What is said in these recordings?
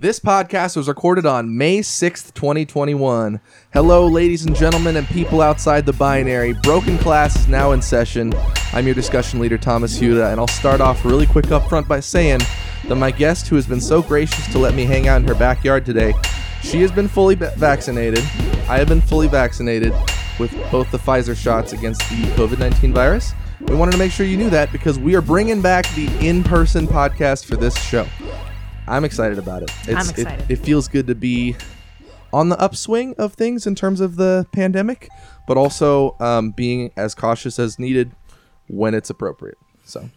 This podcast was recorded on May 6th, 2021. Hello, ladies and gentlemen, and people outside the binary. Broken class is now in session. I'm your discussion leader, Thomas Huda, and I'll start off really quick up front by saying that my guest, who has been so gracious to let me hang out in her backyard today, she has been fully vaccinated. I have been fully vaccinated with both the Pfizer shots against the COVID-19 virus. We wanted to make sure you knew that because we are bringing back the in-person podcast for this show. I'm excited about it. It feels good to be on the upswing of things in terms of the pandemic, but also being as cautious as needed when it's appropriate. So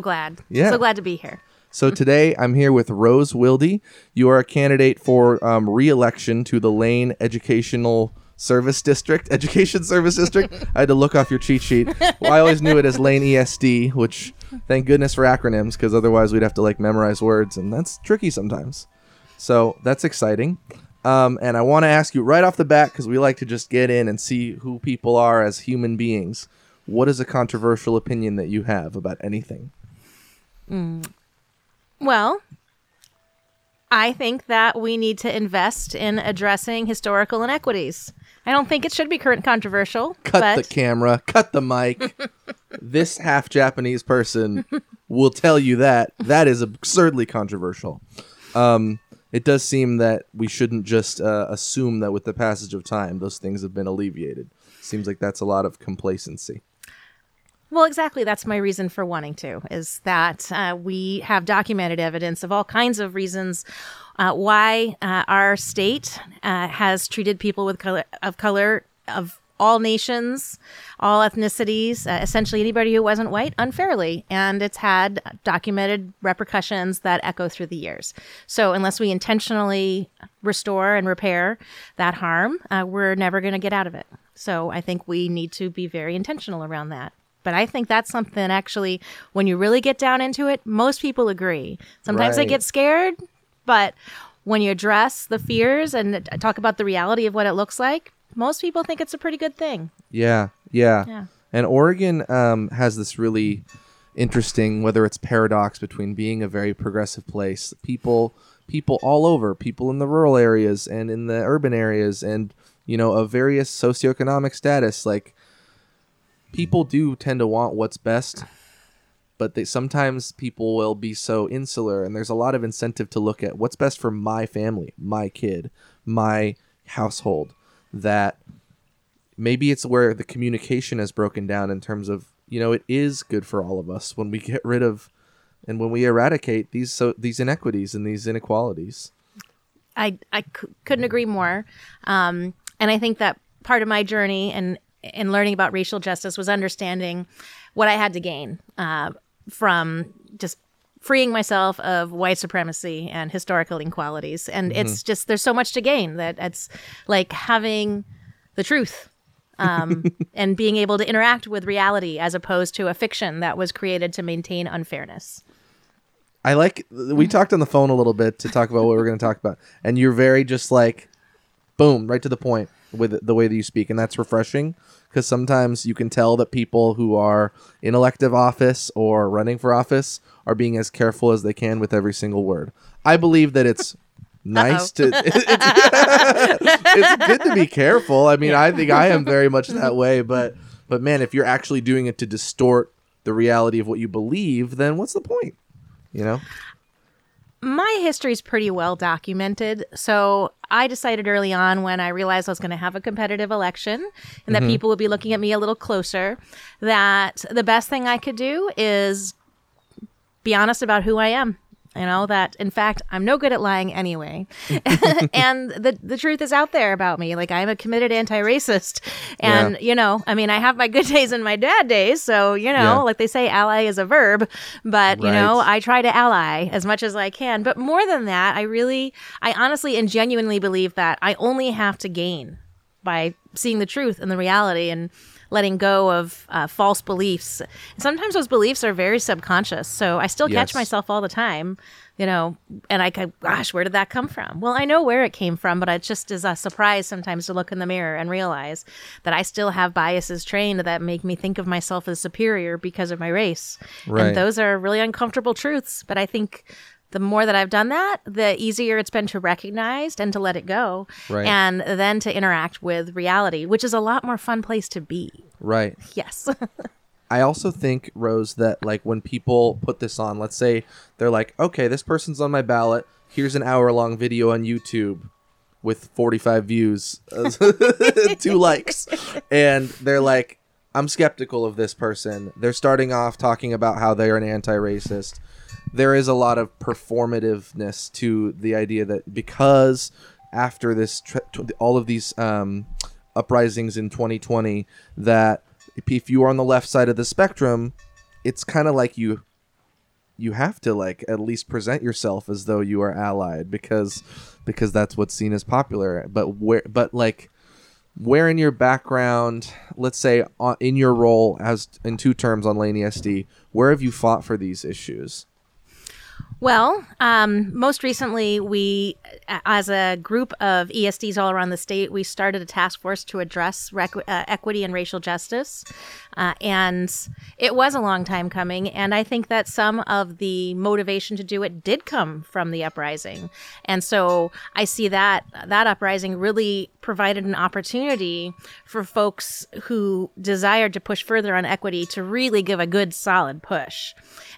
glad. Yeah. So glad to be here. So today I'm here with Rose Wilde. You are a candidate for re-election to the Lane Education Service District. I had to look off your cheat sheet. Well, I always knew it as Lane ESD, which thank goodness for acronyms, because otherwise we'd have to like memorize words, and that's tricky sometimes. So that's exciting. And I want to ask you right off the bat, because we like to just get in and see who people are as human beings. What is a controversial opinion that you have about anything? Well, I think that we need to invest in addressing historical inequities. I don't think it should be current controversial. The camera. Cut the mic. This half Japanese person will tell you that. That is absurdly controversial. It does seem that we shouldn't just assume that with the passage of time, those things have been alleviated. Seems like that's a lot of complacency. Well, exactly. That's my reason for wanting to, is that we have documented evidence of all kinds of reasons why our state has treated people with color, of all nations, all ethnicities, essentially anybody who wasn't white, unfairly. And it's had documented repercussions that echo through the years. So unless we intentionally restore and repair that harm, we're never going to get out of it. So I think we need to be very intentional around that. But I think that's something, actually, when you really get down into it, most people agree. Sometimes Right. They get scared, but when you address the fears and talk about the reality of what it looks like, most people think it's a pretty good thing. Yeah. And Oregon has this really interesting, whether it's paradox between being a very progressive place, people all over, people in the rural areas and in the urban areas and, you know, of various socioeconomic status, like, people do tend to want what's best, but sometimes people will be so insular, and there's a lot of incentive to look at what's best for my family, my kid, my household, that maybe it's where the communication has broken down in terms of, you know, it is good for all of us when we get rid of and when we eradicate these inequities and these inequalities. I couldn't agree more. And I think that part of my journey and learning about racial justice was understanding what I had to gain from just freeing myself of white supremacy and historical inequalities. And it's just, there's so much to gain that it's like having the truth and being able to interact with reality as opposed to a fiction that was created to maintain unfairness. We talked on the phone a little bit to talk about what we're going to talk about. And you're very just like, boom, right to the point with the way that you speak. And that's refreshing, because sometimes you can tell that people who are in elective office or running for office are being as careful as they can with every single word. I believe that it's nice to it's good to be careful. I mean, yeah. I think I am very much that way, but man, if you're actually doing it to distort the reality of what you believe, then what's the point? You know? My history is pretty well documented, so I decided early on when I realized I was going to have a competitive election and that people would be looking at me a little closer, that the best thing I could do is be honest about who I am. You know, that in fact, I'm no good at lying anyway. And the truth is out there about me. Like, I'm a committed anti-racist. And, you know, I mean, I have my good days and my bad days. So, you know, like they say, ally is a verb. But, you know, I try to ally as much as I can. But more than that, I honestly and genuinely believe that I only have to gain by seeing the truth and the reality and letting go of false beliefs. Sometimes those beliefs are very subconscious. So I still catch myself all the time, you know, and I go, gosh, where did that come from? Well, I know where it came from, but it just is a surprise sometimes to look in the mirror and realize that I still have biases trained that make me think of myself as superior because of my race. Right. And those are really uncomfortable truths. But I think the more that I've done that, the easier it's been to recognize and to let it go. Right. And then to interact with reality, which is a lot more fun place to be. Right. Yes. I also think, Rose, that like when people put this on, let's say they're like, okay, this person's on my ballot. Here's an hour-long video on YouTube with 45 views, 2 likes. And they're like, I'm skeptical of this person. They're starting off talking about how they're an anti-racist. There is a lot of performativeness to the idea that because after this, all of these uprisings in 2020, that if you are on the left side of the spectrum, it's kind of like you have to like at least present yourself as though you are allied because that's what's seen as popular. But where in your background, let's say in your role as in 2 terms on Lane ESD, where have you fought for these issues? Well, most recently, we, as a group of ESDs all around the state, we started a task force to address equity and racial justice. And it was a long time coming. And I think that some of the motivation to do it did come from the uprising. And so I see that uprising really provided an opportunity for folks who desired to push further on equity to really give a good, solid push.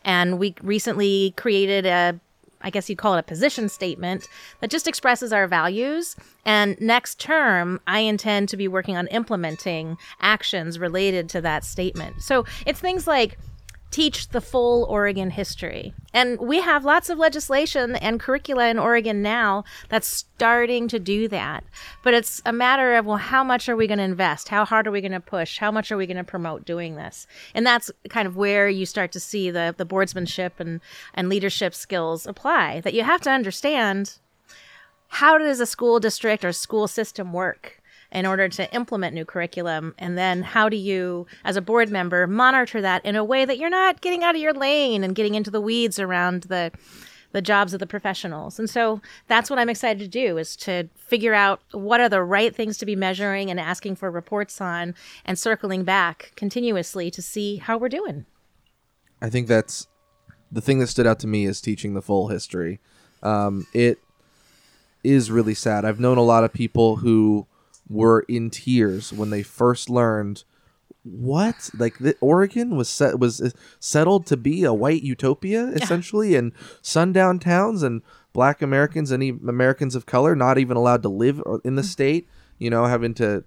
And we recently created a, I guess you'd call it a position statement that just expresses our values. And next term, I intend to be working on implementing actions related to that statement. So it's things like teach the full Oregon history. And we have lots of legislation and curricula in Oregon now that's starting to do that. But it's a matter of, well, how much are we going to invest? How hard are we going to push? How much are we going to promote doing this? And that's kind of where you start to see the boardsmanship and leadership skills apply, that you have to understand, how does a school district or school system work in order to implement new curriculum? And then how do you, as a board member, monitor that in a way that you're not getting out of your lane and getting into the weeds around the jobs of the professionals? And so that's what I'm excited to do, is to figure out what are the right things to be measuring and asking for reports on and circling back continuously to see how we're doing. I think that's the thing that stood out to me, is teaching the full history. It is really sad. I've known a lot of people who were in tears when they first learned Oregon was settled to be a white utopia, essentially, and sundown towns and Black Americans and Americans of color not even allowed to live in the state, having to,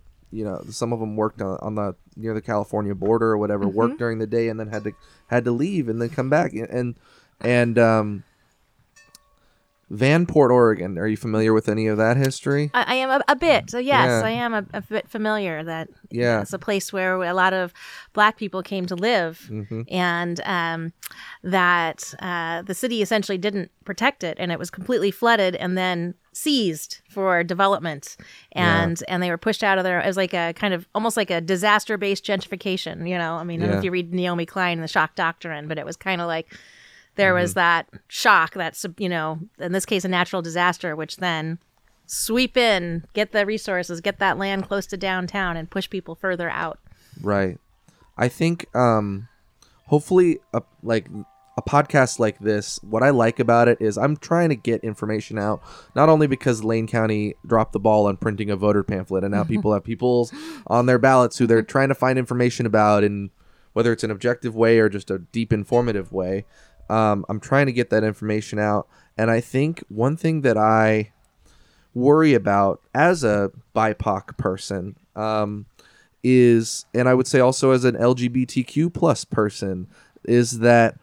some of them worked on the near the California border or whatever, worked during the day and then had to leave and then come back and Vanport, Oregon. Are you familiar with any of that history? I am a bit. So yes, yeah. I am a bit familiar. That yeah, it's a place where a lot of Black people came to live, and that the city essentially didn't protect it, and it was completely flooded and then seized for development, and they were pushed out of there. It was like a kind of almost like a disaster-based gentrification. I don't know if you read Naomi Klein and the Shock Doctrine, but it was kind of like, there was that shock, that's, in this case, a natural disaster, which then sweep in, get the resources, get that land close to downtown and push people further out. Right. I think hopefully a podcast like this, what I like about it is I'm trying to get information out, not only because Lane County dropped the ball on printing a voter pamphlet and now people have people on their ballots who they're trying to find information about, and whether it's an objective way or just a deep informative way. I'm trying to get that information out. And I think one thing that I worry about as a BIPOC person is, and I would say also as an LGBTQ plus person, is that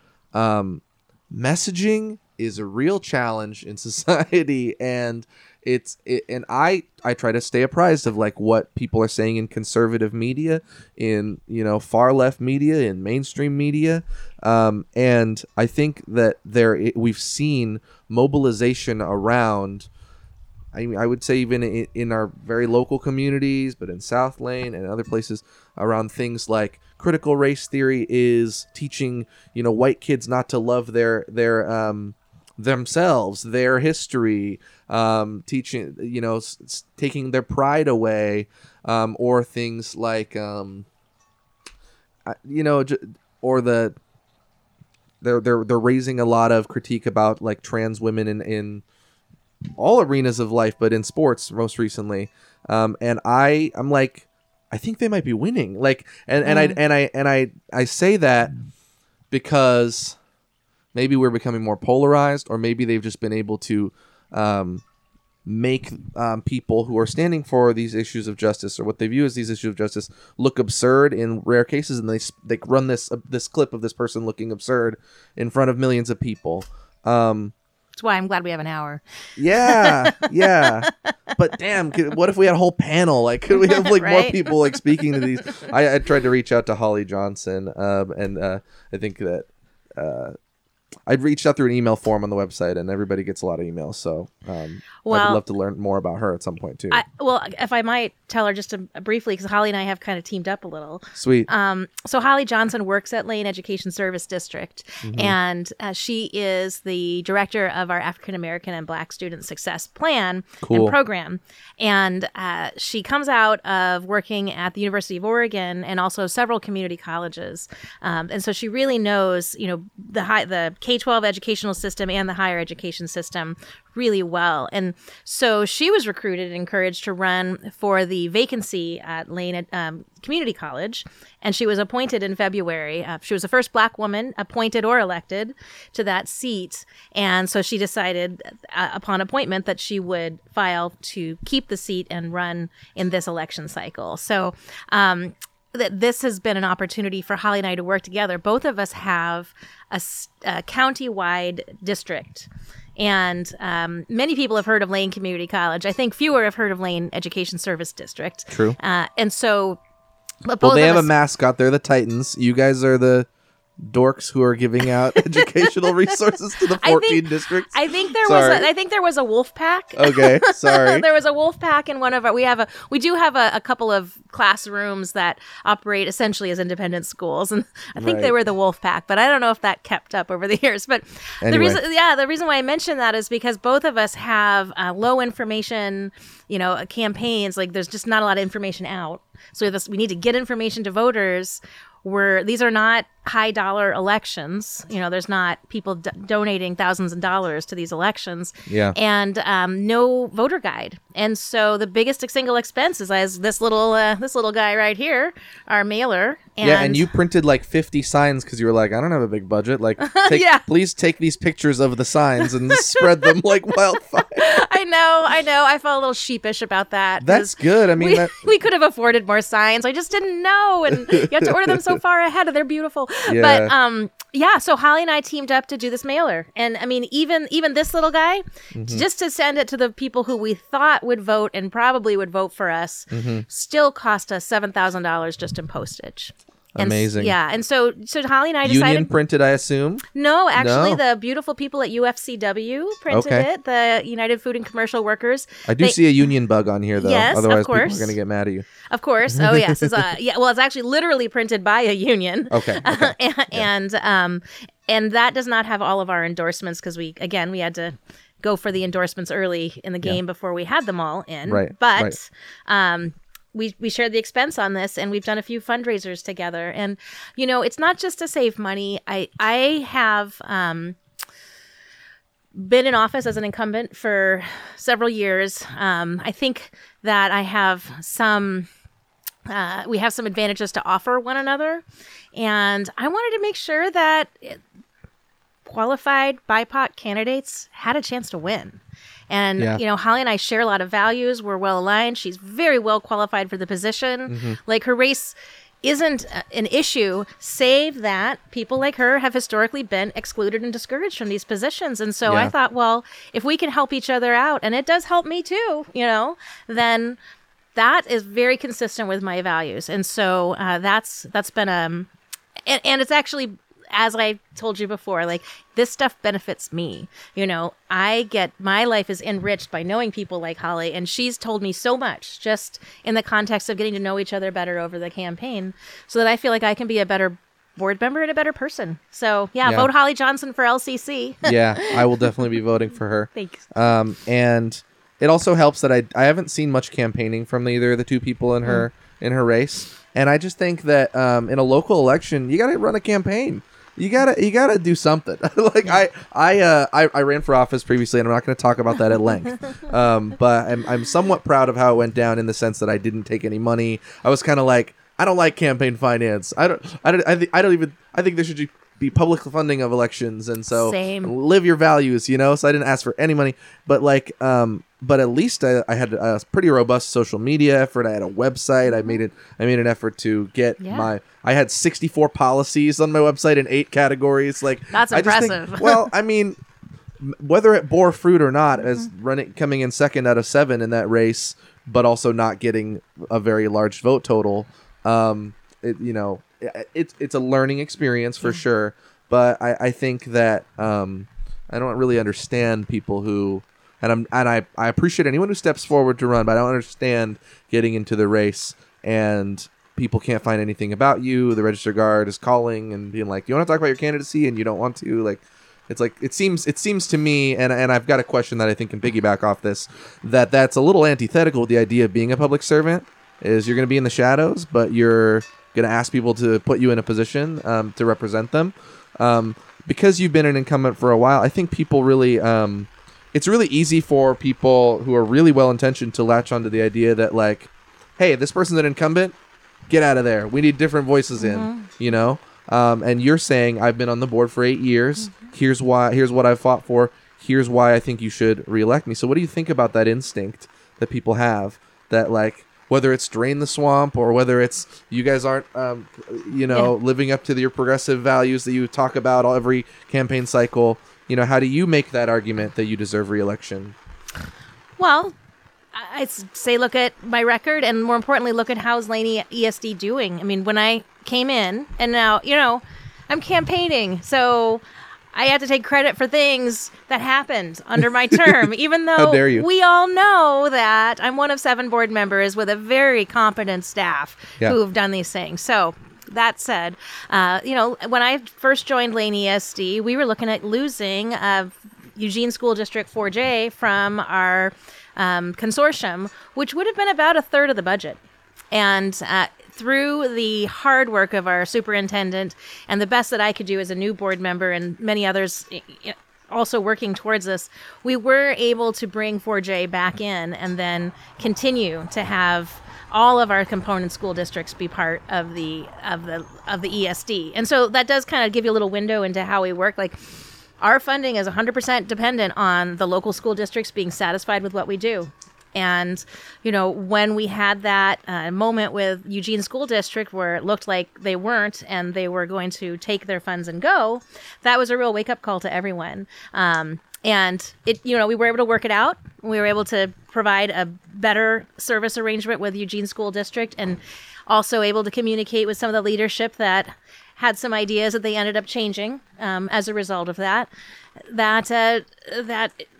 messaging is a real challenge in society. And I try to stay apprised of like what people are saying in conservative media, in far left media, in mainstream media, and I think that we've seen mobilization around. I would say even in our very local communities, but in South Lane and other places, around things like critical race theory is teaching white kids not to love their themselves, their history, teaching, taking their pride away, or things like, or the they're raising a lot of critique about like trans women in all arenas of life, but in sports most recently. And I'm like, I think they might be winning. Like, I say that because maybe we're becoming more polarized, or maybe they've just been able to make people who are standing for these issues of justice, or what they view as these issues of justice, look absurd in rare cases, and they run this clip of this person looking absurd in front of millions of people. That's why I'm glad we have an hour. Yeah. But damn, what if we had a whole panel? Like, could we have like right? more people like speaking to these? I tried to reach out to Holli Johnson, and I think that. I'd reached out through an email form on the website, and everybody gets a lot of emails. So I'd love to learn more about her at some point, too. If I might tell her just briefly, because Holli and I have kind of teamed up a little. Sweet. So Holli Johnson works at Lane Education Service District, mm-hmm. and she is the director of our African American and Black Student Success Plan cool. and program. And she comes out of working at the University of Oregon and also several community colleges. And so she really knows, you know, the K-12 educational system and the higher education system really well. And so she was recruited and encouraged to run for the vacancy at Lane Community College. And she was appointed in February. She was the first Black woman appointed or elected to that seat. And so she decided upon appointment that she would file to keep the seat and run in this election cycle. So that this has been an opportunity for Holli and I to work together. Both of us have a county-wide district. And many people have heard of Lane Community College. I think fewer have heard of Lane Education Service District. True. And so, but both well, they have a mascot. They're the Titans. You guys are the dorks who are giving out educational resources to the 14 districts. I think there was a wolf pack. Okay, sorry. There was a wolf pack in one of our. We do have a couple of classrooms that operate essentially as independent schools, and I think they were the wolf pack. But I don't know if that kept up over the years. But anyway. the reason why I mentioned that is because both of us have low information, you know, campaigns. Like there's just not a lot of information out, so we need to get information to voters. These are not high dollar elections. You know, there's not people donating thousands of dollars to these elections. Yeah. And no voter guide. And so the biggest single expense is as this little guy right here, our mailer. And you printed like 50 signs because you were like, I don't have a big budget. Like, please take these pictures of the signs and spread them like wildfire. I know. I felt a little sheepish about that. That's good. I mean, we could have afforded more signs. I just didn't know. And you have to order them so far ahead. They're beautiful. Yeah. But so Holli and I teamed up to do this mailer. And I mean, even this little guy, mm-hmm. just to send it to the people who we thought would vote and probably would vote for us, mm-hmm. still cost us $7,000 just in postage. Amazing. And so Holli and I decided... Union printed, I assume? No, actually, the beautiful people at UFCW printed it, the United Food and Commercial Workers. I see a union bug on here, though. Yes, otherwise, of course. People are going to get mad at you. Of course. Oh, yes. It's actually literally printed by a union. Okay. And that does not have all of our endorsements because we had to... go for the endorsements early in the game before we had them all in. Right. But we shared the expense on this, and we've done a few fundraisers together. And, you know, it's not just to save money. I have been in office as an incumbent for several years. I think that I have some... we have some advantages to offer one another. And I wanted to make sure that... qualified BIPOC candidates had a chance to win. And, you know, Holli and I share a lot of values. We're well aligned. She's very well qualified for the position. Mm-hmm. Like her race isn't an issue, save that people like her have historically been excluded and discouraged from these positions. And so I thought, well, if we can help each other out, and it does help me too, you know, then that is very consistent with my values. And so that's been, and it's actually, as I told you before, like this stuff benefits me. You know, my life is enriched by knowing people like Holli, and she's told me so much just in the context of getting to know each other better over the campaign, so that I feel like I can be a better board member and a better person. So vote Holli Johnson for LCC. I will definitely be voting for her. Thanks. And it also helps that I haven't seen much campaigning from either of the two people in her race, and I just think that in a local election, you got to run a campaign. You gotta do something. Like I ran for office previously, and I'm not going to talk about that at length. But I'm somewhat proud of how it went down in the sense that I didn't take any money. I was kind of like, I don't like campaign finance. I think there should be public funding of elections, and so live your values, you know. So I didn't ask for any money, but like, but at least I had a pretty robust social media effort. I had a website. I made an effort to get I had 64 policies on my website in 8 categories. Like, that's impressive. Whether it bore fruit or not, as coming in second out of 7 in that race, but also not getting a very large vote total. It's a learning experience for sure. But I think that I don't really understand people who. And I appreciate anyone who steps forward to run, but I don't understand getting into the race and people can't find anything about you. The register guard is calling and being like, "You want to talk about your candidacy?" and you don't want to. Like, it's like it seems to me, and I've got a question that I think can piggyback off this, that's a little antithetical with the idea of being a public servant. Is you're going to be in the shadows, but you're going to ask people to put you in a position to represent them because you've been an incumbent for a while. I think people really. It's really easy for people who are really well-intentioned to latch onto the idea that, like, hey, this person's an incumbent, get out of there. We need different voices in, you know? And you're saying, I've been on the board for 8 years. Here's why. Here's what I've fought for. Here's why I think you should reelect me. So what do you think about that instinct that people have that, like, whether it's drain the swamp or whether it's you guys aren't, living up to your progressive values that you talk about every campaign cycle? You know, how do you make that argument that you deserve re-election? Well, I say look at my record, and more importantly, look at how's Lane ESD doing. I mean, when I came in, and now, you know, I'm campaigning, so I have to take credit for things that happened under my term, even though we all know that I'm one of 7 board members with a very competent staff who have done these things. So that said, when I first joined Lane ESD, we were looking at losing Eugene School District 4J from our consortium, which would have been about a third of the budget. And through the hard work of our superintendent and the best that I could do as a new board member and many others also working towards this, we were able to bring 4J back in and then continue to have all of our component school districts be part of the ESD. And so that does kind of give you a little window into how we work. Like, our funding is 100% dependent on the local school districts being satisfied with what we do. And, you know, when we had that moment with Eugene School District where it looked like they weren't and they were going to take their funds and go, that was a real wake-up call to everyone. And it, you know, we were able to work it out. We were able to provide a better service arrangement with Eugene School District and also able to communicate with some of the leadership that had some ideas that they ended up changing as a result of that. That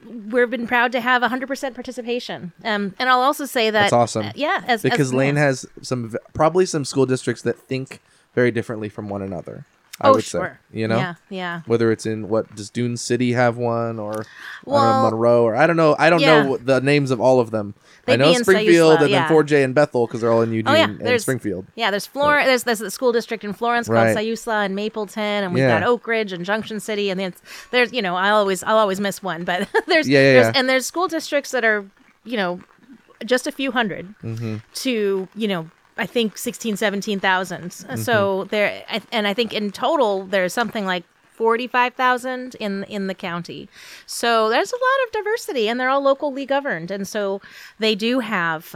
we've been proud to have 100% participation. And I'll also say that... That's awesome. Because Lane has probably some school districts that think very differently from one another. I would say, you know, whether it's in does Dune City have one or Monroe or I don't know the names of all of them. I know Springfield Siuslaw, and then 4J and Bethel because they're all in Eugene and Springfield. Yeah, there's Florence. There's the school district in Florence called Siuslaw and Mapleton, and we've got Oak Ridge and Junction City, and there's you know I'll always miss one, but there's school districts that are just a few hundred to I think 16, 17,000. So there, and I think in total, there's something like 45,000 in the county. So there's a lot of diversity, and they're all locally governed. And so they do have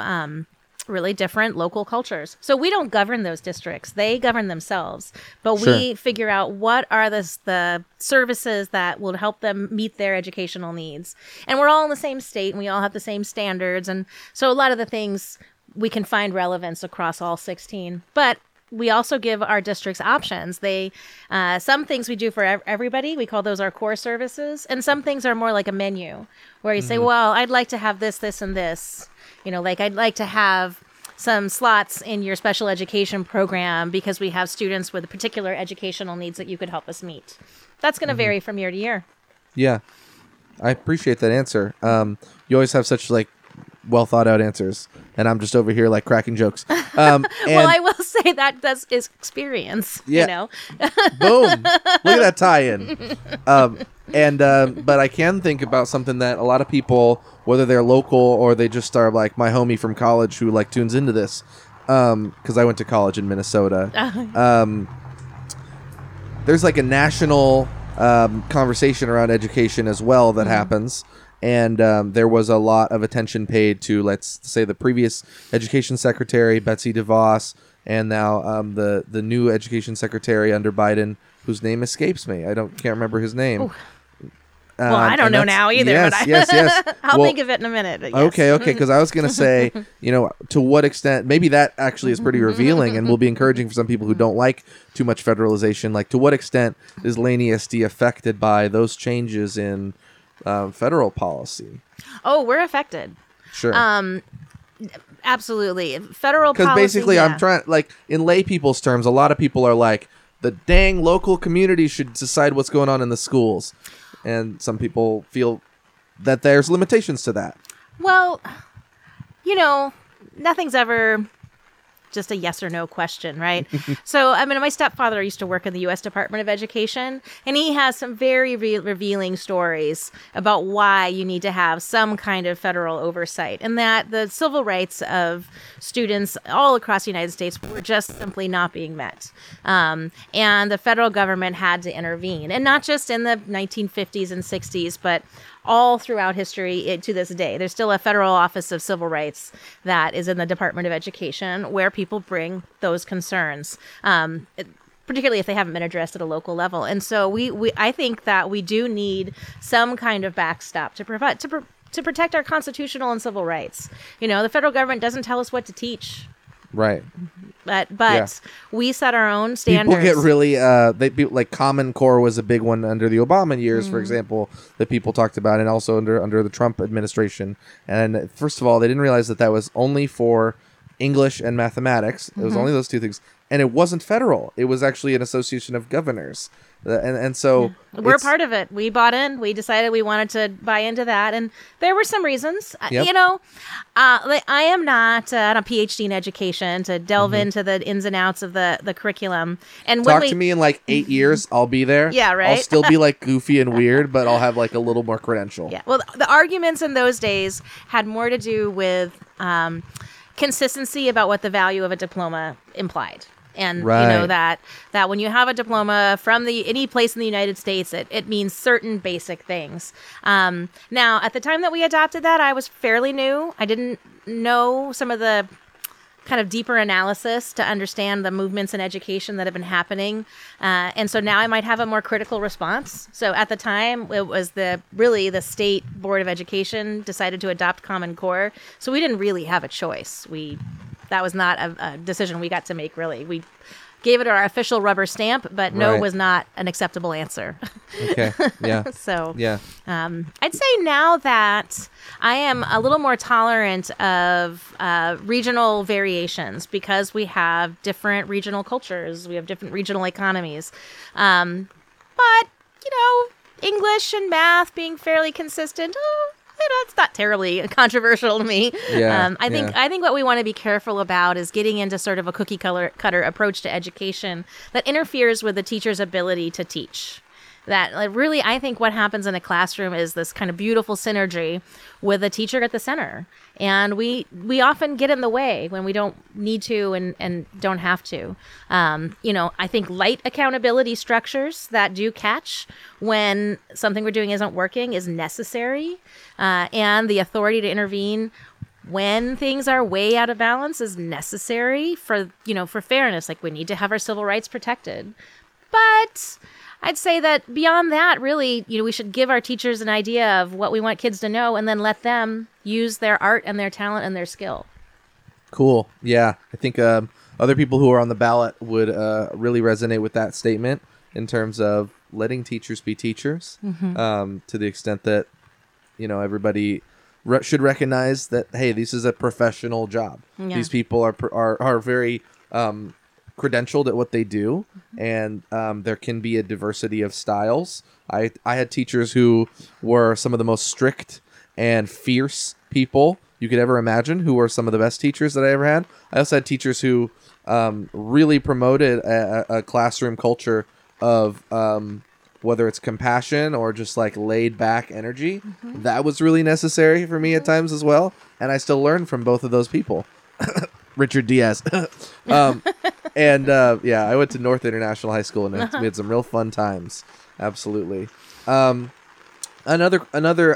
really different local cultures. So we don't govern those districts. They govern themselves. But we figure out what are the services that will help them meet their educational needs. And we're all in the same state, and we all have the same standards. And so a lot of the things... we can find relevance across all 16. But we also give our districts options. They some things we do for everybody. We call those our core services. And some things are more like a menu where you say, well, I'd like to have this, this, and this. You know, like I'd like to have some slots in your special education program because we have students with particular educational needs that you could help us meet. That's going to vary from year to year. Yeah. I appreciate that answer. You always have such, like, well thought out answers. and I'm just over here like cracking jokes. Well, I will say that that's his experience, you know. Boom. Look at that tie-in. But I can think about something that a lot of people, whether they're local or they just are like my homie from college who like tunes into this, because I went to college in Minnesota. There's like a national conversation around education as well that happens. And there was a lot of attention paid to, let's say, the previous education secretary, Betsy DeVos, and now the new education secretary under Biden, whose name escapes me. I can't remember his name. Well, I don't know now either. Yes, but yes. I'll think of it in a minute. Yes. Okay. Because I was going to say, to what extent, maybe that actually is pretty revealing and will be encouraging for some people who don't like too much federalization. Like, to what extent is Lane ESD affected by those changes in federal policy? Oh, we're affected. Sure. Absolutely. Federal policy. Because basically I'm trying, like, in lay people's terms, a lot of people are like, the dang local community should decide what's going on in the schools. And some people feel that there's limitations to that. Well, nothing's ever just a yes or no question, right? So, my stepfather used to work in the U.S. Department of Education, and he has some very revealing stories about why you need to have some kind of federal oversight, and that the civil rights of students all across the United States were just simply not being met. And the federal government had to intervene, and not just in the 1950s and 60s, but all throughout history to this day. There's still a federal office of civil rights that is in the Department of Education where people bring those concerns, particularly if they haven't been addressed at a local level. And so I think that we do need some kind of backstop to protect our constitutional and civil rights. The federal government doesn't tell us what to teach. Right. But we set our own standards. People get really, like Common Core was a big one under the Obama years, for example, that people talked about, and also under the Trump administration. And first of all, they didn't realize that was only for English and mathematics. It was only those two things. And it wasn't federal. It was actually an association of governors. And so we're part of it. We bought in. We decided we wanted to buy into that. And there were some reasons. Yep. I am not on a PhD in education to delve into the ins and outs of the curriculum. And talk to me in like 8 years. I'll be there. Yeah, right. I'll still be like goofy and weird, but I'll have like a little more credential. Yeah. Well, the arguments in those days had more to do with consistency about what the value of a diploma implied. And that when you have a diploma from any place in the United States, it means certain basic things. Now, at the time that we adopted that, I was fairly new. I didn't know some of the kind of deeper analysis to understand the movements in education that have been happening. And so now I might have a more critical response. So at the time, it was the State Board of Education decided to adopt Common Core. So we didn't really have a choice. That was not a decision we got to make, really. We gave it our official rubber stamp, but no was not an acceptable answer. Okay, yeah. So yeah. I'd say now that I am a little more tolerant of regional variations because we have different regional cultures. We have different regional economies. English and math being fairly consistent, it's not terribly controversial to me. Yeah, I think what we want to be careful about is getting into sort of a cookie cutter approach to education that interferes with the teacher's ability to teach. That really, I think what happens in a classroom is this kind of beautiful synergy with a teacher at the center. And we often get in the way when we don't need to and don't have to. I think light accountability structures that do catch when something we're doing isn't working is necessary. And the authority to intervene when things are way out of balance is necessary for fairness. Like, we need to have our civil rights protected. But I'd say that beyond that, really, we should give our teachers an idea of what we want kids to know and then let them use their art and their talent and their skill. Cool. Yeah. I think other people who are on the ballot would really resonate with that statement in terms of letting teachers be teachers, to the extent that, everybody should recognize that, hey, this is a professional job. Yeah. These people are very credentialed at what they do, and there can be a diversity of styles. I had teachers who were some of the most strict and fierce people you could ever imagine, who were some of the best teachers that I ever had. I also had teachers who really promoted a classroom culture of whether it's compassion or just like laid back energy. Mm-hmm. That was really necessary for me at times as well. And I still learn from both of those people. Richard Diaz. Yeah, I went to North International High School and we had some real fun times. Absolutely. Another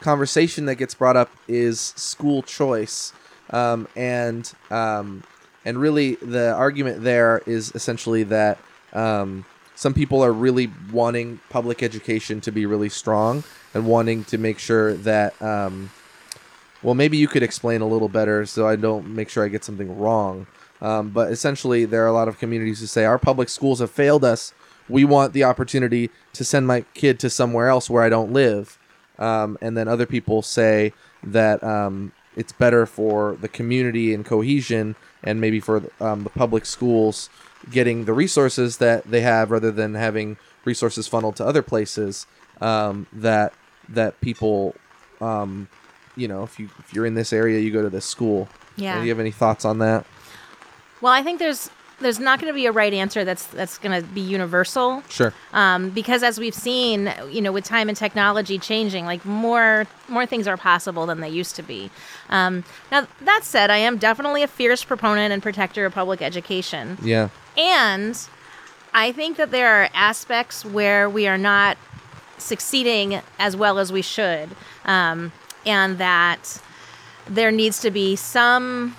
conversation that gets brought up is school choice. And really the argument there is essentially that some people are really wanting public education to be really strong and wanting to make sure that well, maybe you could explain a little better so I don't make sure I get something wrong. But essentially, there are a lot of communities who say our public schools have failed us. We want the opportunity to send my kid to somewhere else where I don't live. And then other people say that it's better for the community and cohesion and maybe for the public schools getting the resources that they have rather than having resources funneled to other places that people, you know, if you're in this area, you go to this school. Yeah. Do you have any thoughts on that? Well, I think there's not going to be a right answer that's going to be universal. Sure. Because as we've seen, you know, with time and technology changing, like more things are possible than they used to be. Now, that said, I am definitely a fierce proponent and protector of public education. Yeah. And I think that there are aspects where we are not succeeding as well as we should, and that there needs to be some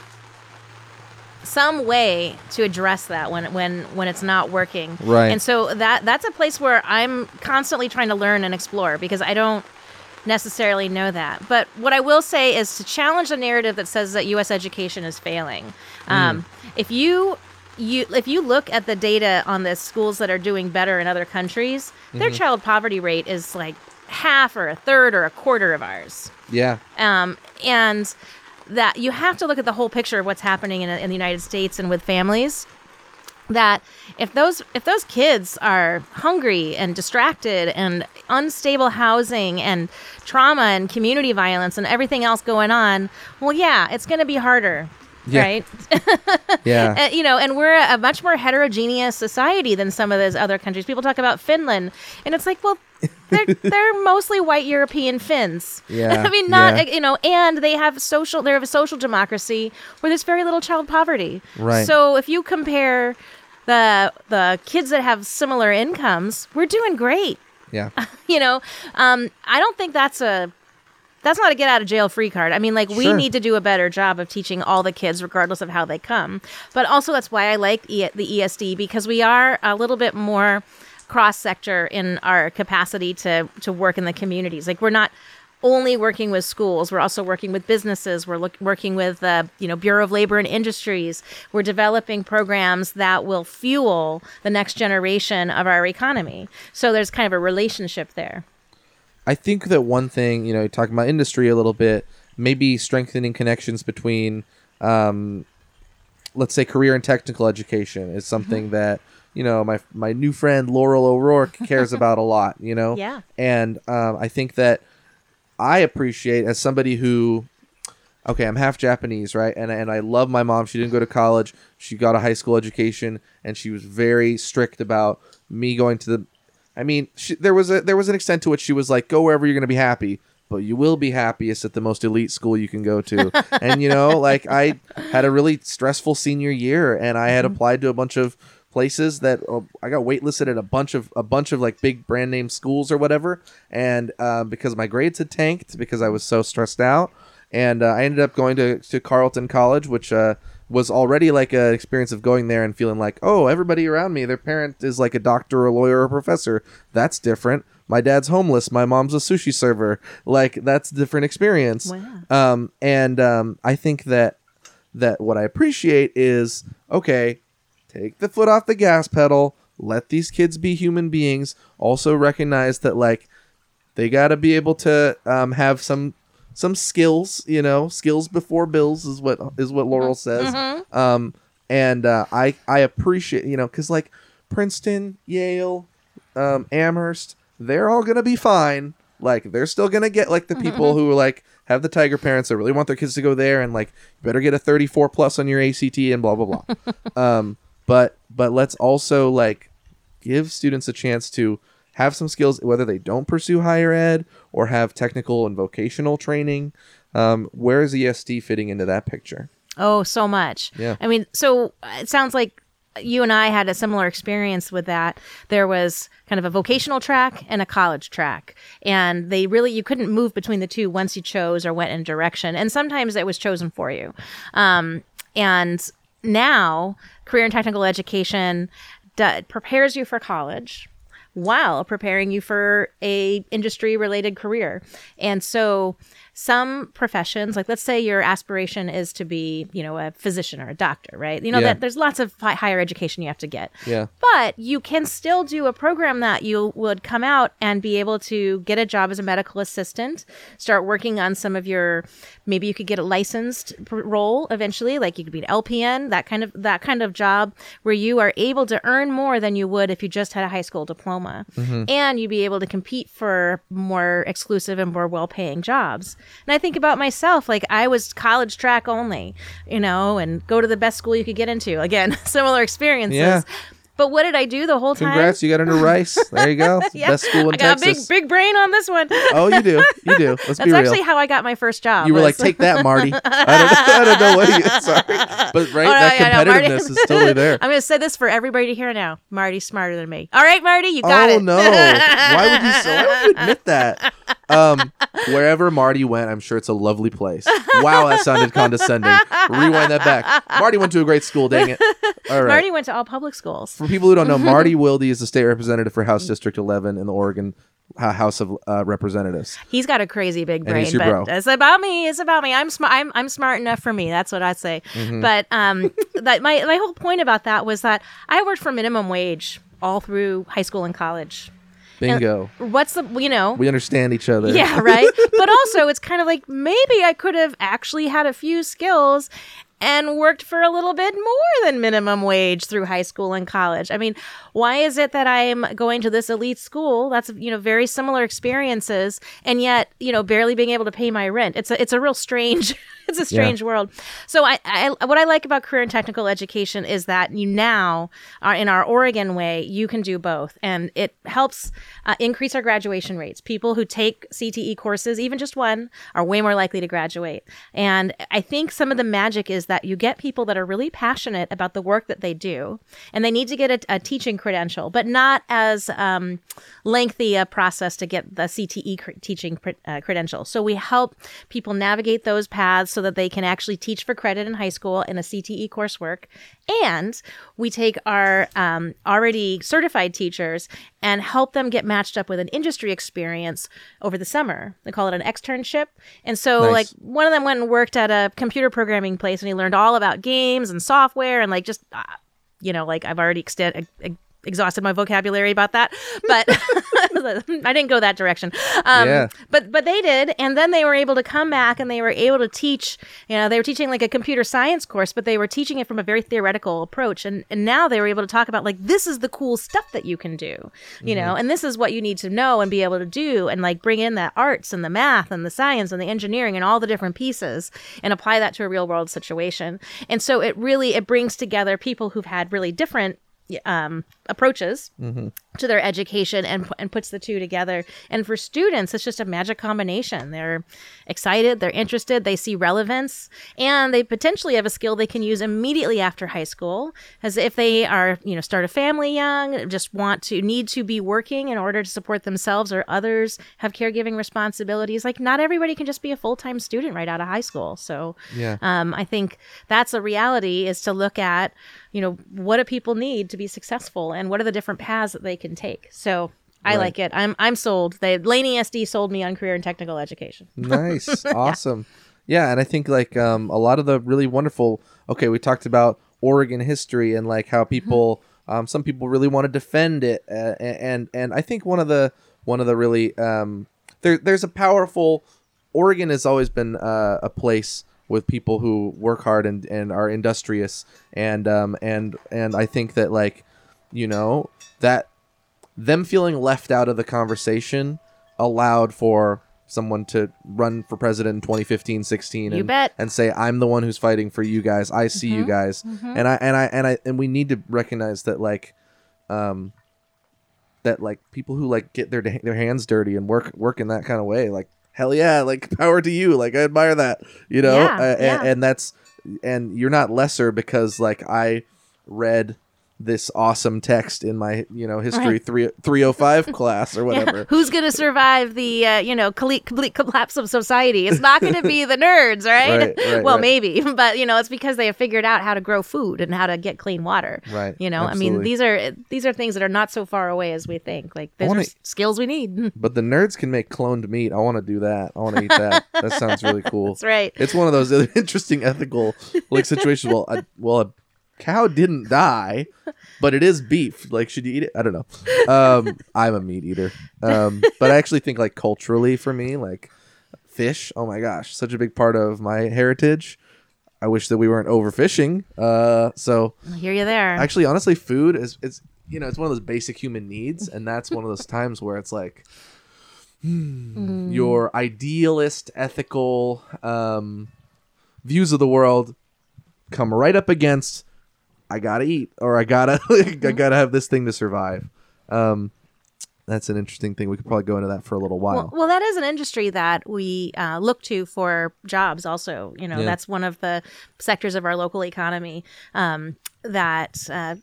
way to address that when it's not working. Right. And so that's a place where I'm constantly trying to learn and explore because I don't necessarily know that. But what I will say is to challenge the narrative that says that U.S. education is failing. If you look at the data on the schools that are doing better in other countries, their child poverty rate is like half or a third or a quarter of ours. Yeah. And that you have to look at the whole picture of what's happening in the United States and with families, that if those kids are hungry and distracted and unstable housing and trauma and community violence and everything else going on, well, yeah, it's going to be harder. Yeah. Right? Yeah. And we're a much more heterogeneous society than some of those other countries. People talk about Finland, and it's like, well, they're mostly white European Finns. Yeah. I mean, not, and they have a social democracy where there's very little child poverty. Right. So if you compare the kids that have similar incomes, we're doing great. Yeah. I don't think that's not a get out of jail free card. I mean, like, we need to do a better job of teaching all the kids regardless of how they come. But also that's why I like the ESD, because we are a little bit more cross-sector in our capacity to work in the communities. Like, we're not only working with schools, we're also working with businesses, we're working with Bureau of Labor and Industries. We're developing programs that will fuel the next generation of our economy. So there's kind of a relationship there. I think that one thing, talking about industry a little bit, maybe strengthening connections between, let's say, career and technical education is something that my new friend Laurel O'Rourke cares about a lot, Yeah. And I think that I appreciate, as somebody who, I'm half Japanese, right? And I love my mom. She didn't go to college. She got a high school education, and she was very strict about me going to the. I mean, there was an extent to which she was like, "Go wherever you're going to be happy, but you will be happiest at the most elite school you can go to." And I had a really stressful senior year, and I had applied to a bunch of places that I got waitlisted at a bunch of like big brand name schools or whatever, and because my grades had tanked because I was so stressed out, and I ended up going to Carleton College, which was already like an experience of going there and feeling like, oh, everybody around me, their parent is like a doctor, a lawyer, or a professor. That's different. My dad's homeless. My mom's a sushi server. Like, that's a different experience. Wow. I think that what I appreciate is, okay, take the foot off the gas pedal. Let these kids be human beings. Also recognize that, like, they got to be able to have some skills. Skills before bills is what Laurel says. Mm-hmm. I appreciate, because like Princeton, Yale, Amherst, they're all gonna be fine. like they're still gonna get like the people who like have the tiger parents that really want their kids to go there and like you better get a 34 plus on your ACT and blah blah blah. But let's also like give students a chance to have some skills, whether they don't pursue higher ed or have technical and vocational training. Where is ESD fitting into that picture? Oh, so much. Yeah. I mean, so it sounds like you and I had a similar experience with that. There was kind of a vocational track and a college track. And they really, you couldn't move between the two once you chose or went in a direction. And sometimes it was chosen for you. And now career and technical education prepares you for college while preparing you for a industry related career. And so some professions, like let's say your aspiration is to be, you know, a physician or a doctor, right? You know, that there's lots of higher education you have to get. Yeah. But you can still do a program that you would come out and be able to get a job as a medical assistant, start working on some of your, maybe you could get a licensed role eventually, like you could be an LPN, that kind of job where you are able to earn more than you would if you just had a high school diploma. Mm-hmm. And you'd be able to compete for more exclusive and more well-paying jobs. And I think about myself, like I was college track only, you know, and go to the best school you could get into. Again, similar experiences. Yeah. But what did I do the whole time? Congrats, you got into Rice. There you go. Yeah. Best school in Texas. I got a big brain on this one. Oh, you do. You do. Let's be real. That's actually how I got my first job. You were like, take that, Marty. I don't know what you... Sorry. But right, competitiveness is totally there. I'm going to say this for everybody to hear now. Marty's smarter than me. All right, Marty, you got it. Oh, no. Why would you admit that? Wherever Marty went, I'm sure it's a lovely place. Wow, that sounded condescending. Rewind that back. Marty went to a great school, dang it. All right. Marty went to all public schools. For people who don't know, Marty Wilde is the state representative for House District 11 in the Oregon House of Representatives. He's got a crazy big brain, but bro. It's about me. It's about me. I'm smart enough for me. That's what I say. Mm-hmm. But that my whole point about that was that I worked for minimum wage all through high school and college. Bingo. And what's the, you know. We understand each other. Yeah, right? But also, it's kind of like, maybe I could have actually had a few skills and worked for a little bit more than minimum wage through high school and college. I mean, why is it that I'm going to this elite school? That's, you know, very similar experiences, and yet, you know, barely being able to pay my rent. It's a real strange... It's a strange world. So I what I like about career and technical education is that you now, are in our Oregon way, you can do both. And it helps increase our graduation rates. People who take CTE courses, even just one, are way more likely to graduate. And I think some of the magic is that you get people that are really passionate about the work that they do. And they need to get a teaching credential, but not as lengthy a process to get the CTE teaching credential. So we help people navigate those paths so that they can actually teach for credit in high school in a CTE coursework. And we take our already certified teachers and help them get matched up with an industry experience over the summer. They call it an externship. And so like one of them went and worked at a computer programming place and he learned all about games and software and like just, you know, like I've already exhausted my vocabulary about that, but I didn't go that direction. But they did. And then they were able to come back and they were able to teach, you know, they were teaching like a computer science course, but they were teaching it from a very theoretical approach. And now they were able to talk about like, this is the cool stuff that you can do, you know, and this is what you need to know and be able to do and like bring in the arts and the math and the science and the engineering and all the different pieces and apply that to a real world situation. And so it brings together people who've had really different approaches to their education and puts the two together. And for students, it's just a magic combination. They're excited, they're interested, they see relevance, and they potentially have a skill they can use immediately after high school, as if they are, you know, start a family young, just need to be working in order to support themselves or others, have caregiving responsibilities. Like not everybody can just be a full-time student right out of high school. So I think that's a reality, is to look at, you know, what do people need to be successful and what are the different paths that they can take? So I like it. I'm sold. Lane ESD sold me on career and technical education. Nice. Awesome. Yeah. And I think like a lot of the really wonderful, we talked about Oregon history and like how people, some people really want to defend it. And I think one of the really, there's a powerful, Oregon has always been a place with people who work hard and are industrious, and I think that like, you know, that them feeling left out of the conversation allowed for someone to run for president in 2015-16 and say, I'm the one who's fighting for you guys. I see you guys. And we need to recognize that, like, people who like get their hands dirty and work in that kind of way, like, hell yeah, like, power to you. Like, I admire that, you know? And you're not lesser because, like, I read this awesome text in my, you know, history 305 class or whatever. Yeah. Who's going to survive the, complete collapse of society? It's not going to be the nerds, right? Well, maybe. But, you know, it's because they have figured out how to grow food and how to get clean water. Right. You know, absolutely. I mean, these are things that are not so far away as we think. Like, these are skills we need. But the nerds can make cloned meat. I want to do that. I want to eat that. That sounds really cool. That's right. It's one of those interesting ethical, like, situations. Well, cow didn't die, but it is beef. Like, should you eat it? I don't know. I'm a meat eater. But I actually think, like, culturally for me, like, fish, oh my gosh, such a big part of my heritage. I wish that we weren't overfishing. So I hear you there. Actually, honestly, food is it's one of those basic human needs. And that's one of those times where it's like, your idealist, ethical views of the world come right up against, I gotta eat, or I gotta have this thing to survive. That's an interesting thing. We could probably go into that for a little while. Well, that is an industry that we look to for jobs also. You know, that's one of the sectors of our local economy that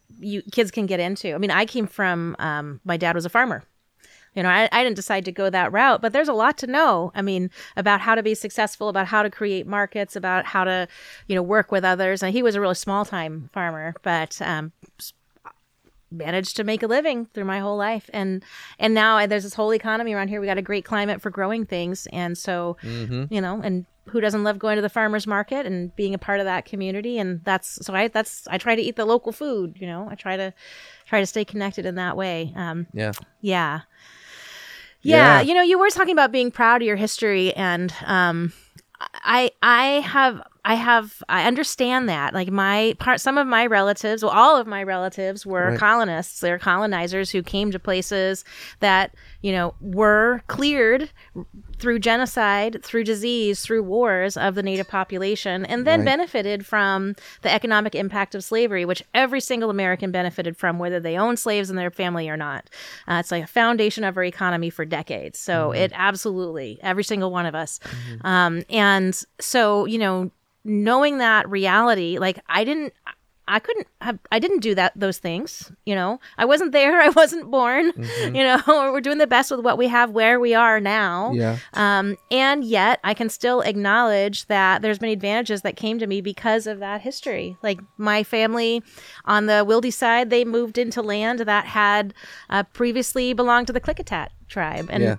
kids can get into. I mean, I came from, my dad was a farmer. You know, I didn't decide to go that route, but there's a lot to know. I mean, about how to be successful, about how to create markets, about how to, work with others. And he was a really small time farmer, but managed to make a living through my whole life. And now there's this whole economy around here. We got a great climate for growing things. And so, and who doesn't love going to the farmer's market and being a part of that community? And I try to eat the local food. You know, I try to stay connected in that way. You know, you were talking about being proud of your history, and I understand that. Like, some of my relatives, all of my relatives were colonists. They're colonizers who came to places that, were cleared through genocide, through disease, through wars of the native population, and then benefited from the economic impact of slavery, which every single American benefited from, whether they owned slaves in their family or not. It's like a foundation of our economy for decades. So it absolutely, every single one of us. And so, knowing that reality, like, I didn't do those things, I wasn't there, I wasn't born, we're doing the best with what we have where we are now. And yet I can still acknowledge that there's many advantages that came to me because of that history. Like, my family on the Wilde side, they moved into land that had previously belonged to the Klickitat tribe. And,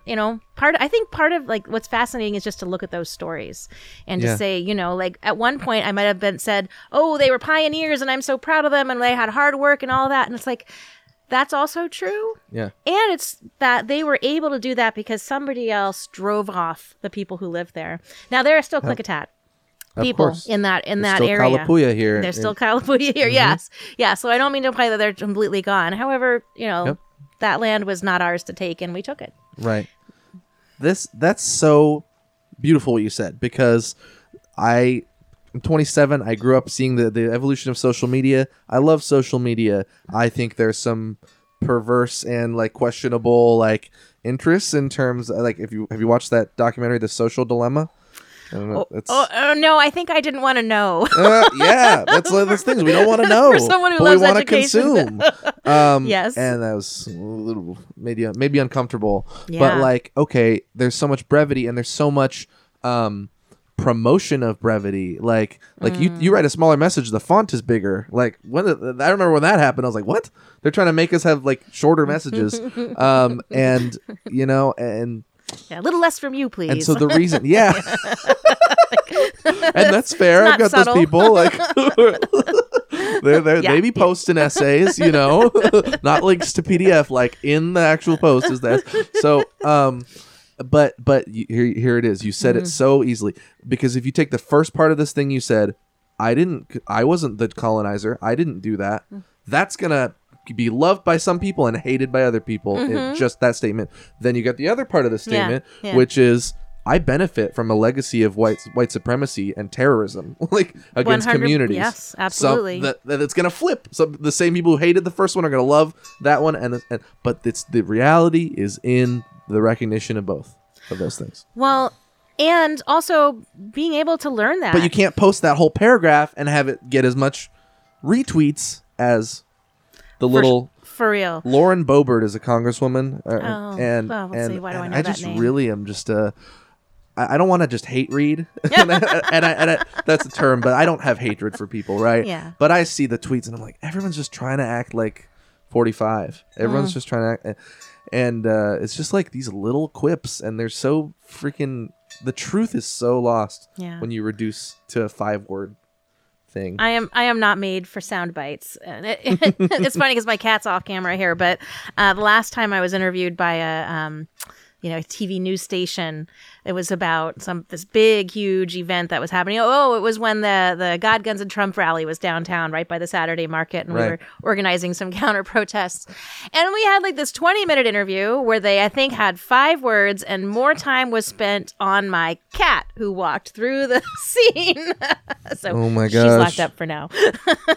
part of like what's fascinating is just to look at those stories and to say, like, at one point I might have said, oh, they were pioneers and I'm so proud of them and they had hard work and all that. And it's like, that's also true. Yeah. And it's that they were able to do that because somebody else drove off the people who lived there. Now, there are still Klickitat people in that area. Kalapuya here. There's still Kalapuya here. Yes. Yeah. So I don't mean to imply that they're completely gone. However, that land was not ours to take, and we took it. Right. That's so beautiful what you said, because I'm 27. I grew up seeing the evolution of social media. I love social media. I think there's some perverse and, like, questionable, like, interests in terms of, like, have you watched that documentary, The Social Dilemma? I don't know. No, I think I didn't want to know. That's one of those things we don't want to know. For someone who loves education, we want to consume. Yes, and that was a little maybe uncomfortable, but, like, okay, there's so much brevity and there's so much promotion of brevity. Like you write a smaller message, the font is bigger. Like, I remember when that happened, I was like, what? They're trying to make us have, like, shorter messages, and. Yeah, a little less from you, please. And so the reason, and that's fair. I've got subtle. Those people, like, they be posting essays, not links to PDF, like, in the actual post is that. So, but here it is. You said it so easily, because if you take the first part of this thing you said, I wasn't the colonizer. I didn't do that. That's gonna be loved by some people and hated by other people. Mm-hmm. It's just that statement. Then you got the other part of the statement, which is, I benefit from a legacy of white supremacy and terrorism, like against communities. Yes, absolutely. So that's going to flip. So the same people who hated the first one are going to love that one, but it's the reality is in the recognition of both of those things. Well, and also being able to learn that. But you can't post that whole paragraph and have it get as much retweets as the little. For real. Lauren Boebert is a congresswoman, I don't want to just hate read, that's a term, but I don't have hatred for people, right? Yeah. But I see the tweets and I'm like, everyone's just trying to act like 45. Everyone's just trying to act. And it's just like these little quips, and they're so freaking, the truth is so lost when you reduce to a 5-word thing. I am not made for sound bites. It's funny because my cat's off camera here, but the last time I was interviewed by a TV news station, it was about this big, huge event that was happening. Oh, it was when the God, Guns, and Trump rally was downtown right by the Saturday market, and we were organizing some counter-protests. And we had like this 20-minute interview where they, I think, had 5 words, and more time was spent on my cat who walked through the scene. So oh my gosh. She's locked up for now.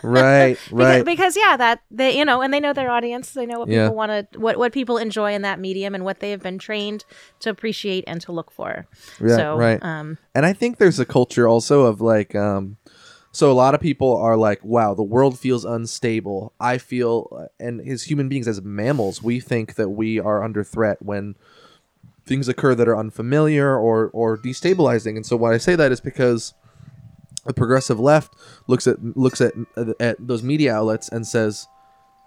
Right. Because that they, and they know their audience. They know what people want to, what people enjoy in that medium and what they have been trained to appreciate and to look for. Yeah, so, right. And I think there's a culture also of like, so a lot of people are like, wow, the world feels unstable. I feel, and as human beings, as mammals, we think that we are under threat when things occur that are unfamiliar or destabilizing. And so why I say that is because the progressive left looks at those media outlets and says,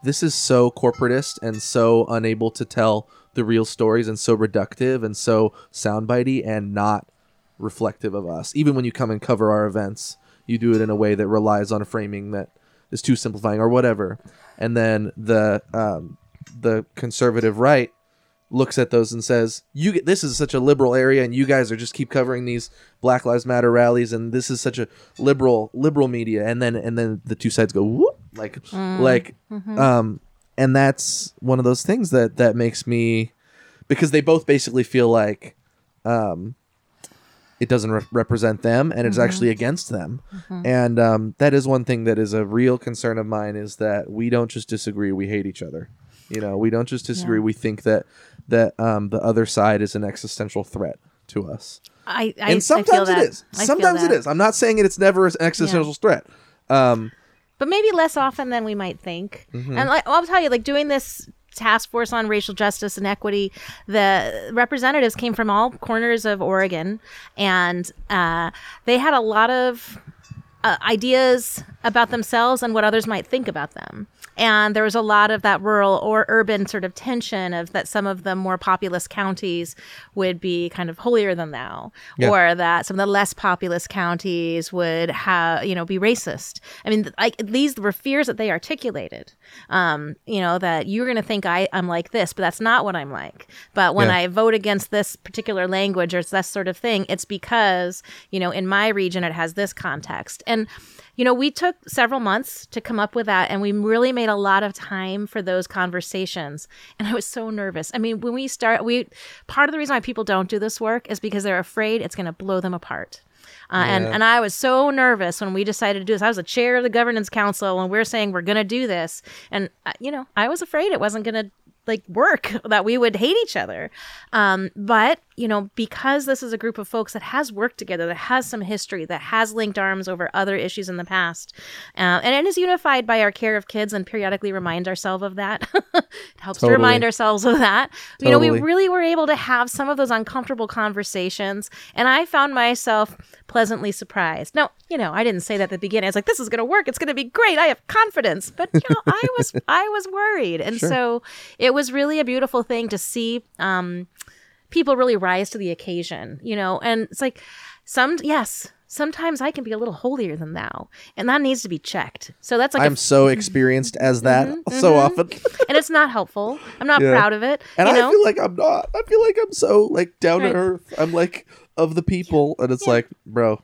this is so corporatist and so unable to tell the real stories and so reductive and so soundbitey and not reflective of us. Even when you come and cover our events, you do it in a way that relies on a framing that is too simplifying or whatever. And then the conservative right looks at those and says, this is such a liberal area, and you guys are just keep covering these Black Lives Matter rallies, and this is such a liberal media, and then the two sides go whoop, and that's one of those things that makes me, because they both basically feel like it doesn't represent them, and it's actually against them, and that is one thing that is a real concern of mine, is that we don't just disagree, we hate each other. We don't just disagree. Yeah. We think that the other side is an existential threat to us. And sometimes I feel it is. Sometimes it is. I'm not saying it's never an existential threat. But maybe less often than we might think. Mm-hmm. And I'll tell you, like doing this task force on racial justice and equity, the representatives came from all corners of Oregon, and they had a lot of ideas about themselves and what others might think about them. And there was a lot of that rural or urban sort of tension of that some of the more populous counties would be kind of holier than thou, or that some of the less populous counties would have, be racist. I mean, these were fears that they articulated, that you're going to think I'm like this, but that's not what I'm like. But when I vote against this particular language or this sort of thing, it's because, in my region, it has this context. And, we took several months to come up with that, and we really made a lot of time for those conversations. And I was so nervous. I mean, when we part of the reason why people don't do this work is because they're afraid it's going to blow them apart. And I was so nervous when we decided to do this. I was the chair of the governance council, and we're saying we're going to do this. And, I was afraid it wasn't going to work, that we would hate each other. But, because this is a group of folks that has worked together, that has some history, that has linked arms over other issues in the past, and it is unified by our care of kids, and periodically remind ourselves of that. It helps to remind ourselves of that. Totally. We really were able to have some of those uncomfortable conversations, and I found myself pleasantly surprised. Now, I didn't say that at the beginning. I was like, this is going to work. It's going to be great. I have confidence. But, I was worried. And so it was really a beautiful thing to see people really rise to the occasion, and it's like, yes, sometimes I can be a little holier than thou, and that needs to be checked. So that's like I'm so experienced as that so often, and it's not helpful. I'm not proud of it, and I feel like I'm not. I feel like I'm so like down to earth. I'm like of the people, and it's like, bro,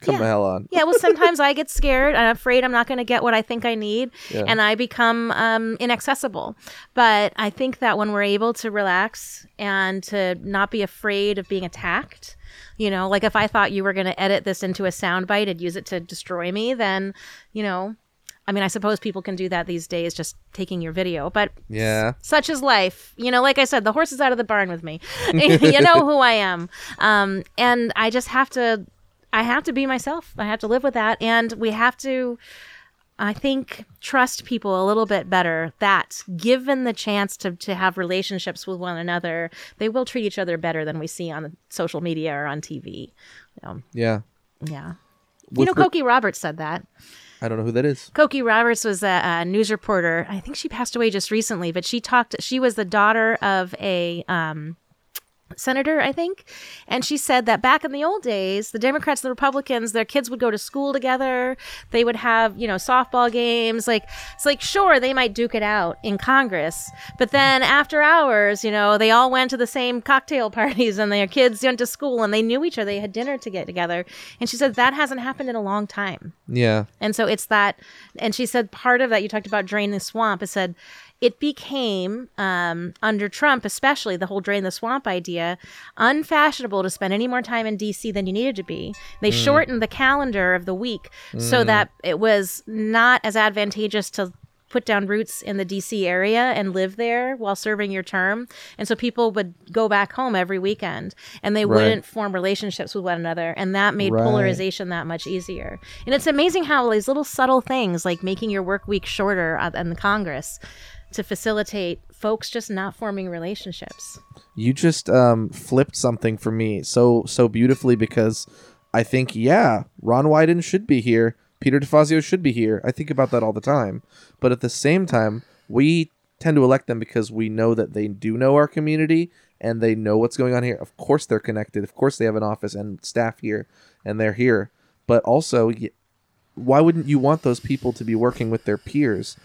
come the hell on. Well, sometimes I get scared. I'm afraid I'm not going to get what I think I need, and I become inaccessible. But I think that when we're able to relax and to not be afraid of being attacked. You know, like if I thought you were going to edit this into a soundbite and use it to destroy me, then, you know, I mean, I suppose people can do that these days, just taking your video. But such is life. You know, like I said, the horse is out of the barn with me. You know who I am. And I just have to, I have to be myself. I have to live with that. And we have to, I think, trust people a little bit better that given the chance to have relationships with one another, they will treat each other better than we see on social media or on TV. You know, Cokie Roberts said that. I don't know who that is. Cokie Roberts was a news reporter. I think she passed away just recently, but she talked. She was the daughter of a senator, I think. And she said that back in the old days, the Democrats and the Republicans, their kids would go to school together. They would have, you know, softball games. Like, it's like, sure, they might duke it out in Congress. But then after hours, you know, they all went to the same cocktail parties and their kids went to school and they knew each other. They had dinner to get together. And she said that hasn't happened in a long time. Yeah. And so it's that. And she said part of that, you talked about drain the swamp. It said, it became, under Trump especially, the whole drain the swamp idea, unfashionable to spend any more time in D.C. than you needed to be. They shortened the calendar of the week so that it was not as advantageous to put down roots in the D.C. area and live there while serving your term. And so people would go back home every weekend and they wouldn't form relationships with one another. And that made polarization that much easier. And it's amazing how these little subtle things like making your work week shorter in the Congress to facilitate folks just not forming relationships. You just flipped something for me so beautifully, because I think, Ron Wyden should be here. Peter DeFazio should be here. I think about that all the time. But at the same time, we tend to elect them because we know that they do know our community and they know what's going on here. Of course they're connected. Of course they have an office and staff here and they're here. But also, why wouldn't you want those people to be working with their peers,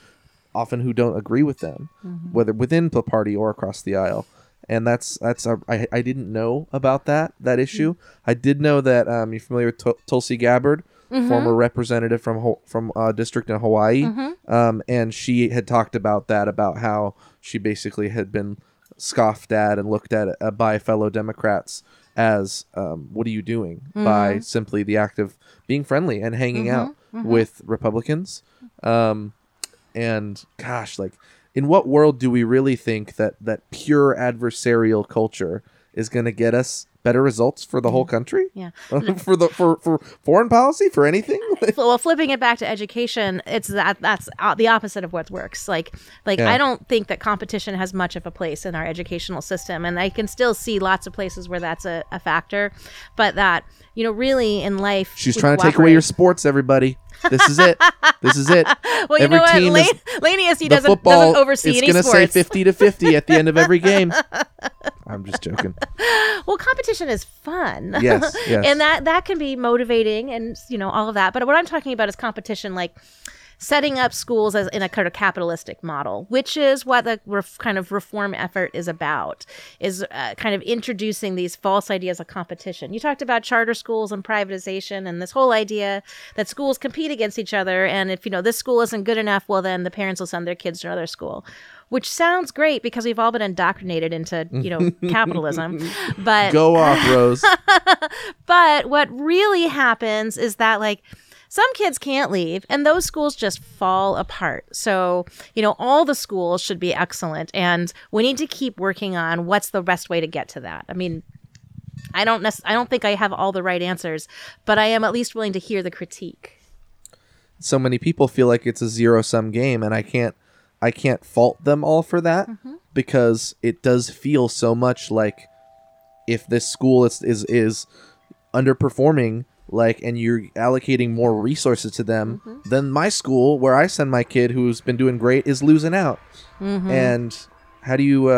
often who don't agree with them, whether within the party or across the aisle? And I didn't know about that issue. I did know that you're familiar with Tulsi Gabbard, former representative from a district in Hawaii, and she had talked about that, about how she basically had been scoffed at and looked at by fellow Democrats as what are you doing by simply the act of being friendly and hanging out with Republicans. And gosh, like, in what world do we really think that pure adversarial culture is going to get us better results for the whole country? Yeah. For foreign policy, for anything? Well, flipping it back to education, it's that's the opposite of what works. I don't think that competition has much of a place in our educational system. And I can still see lots of places where that's a factor. But that, you know, really in life. She's trying to take away your sports, everybody. This is it. Well, you know what? Lane ESD doesn't oversee any sports. It's going to say 50-50 at the end of every game. I'm just joking. Well, competition is fun. Yes. And that can be motivating and, you know, all of that. But what I'm talking about is competition, like setting up schools as in a kind of capitalistic model, which is what the kind of reform effort is about, is kind of introducing these false ideas of competition. You talked about charter schools and privatization and this whole idea that schools compete against each other. And if, you know, this school isn't good enough, well, then the parents will send their kids to another school, which sounds great because we've all been indoctrinated into, you know, capitalism. But go off, Rose. But what really happens is that, like, some kids can't leave, and those schools just fall apart. So, you know, all the schools should be excellent, and we need to keep working on what's the best way to get to that. I mean, I don't think I have all the right answers, but I am at least willing to hear the critique. So many people feel like it's a zero-sum game, and I can't fault them all for that, because it does feel so much like if this school is underperforming, like, and you're allocating more resources to them, then my school where I send my kid who's been doing great is losing out. And how do you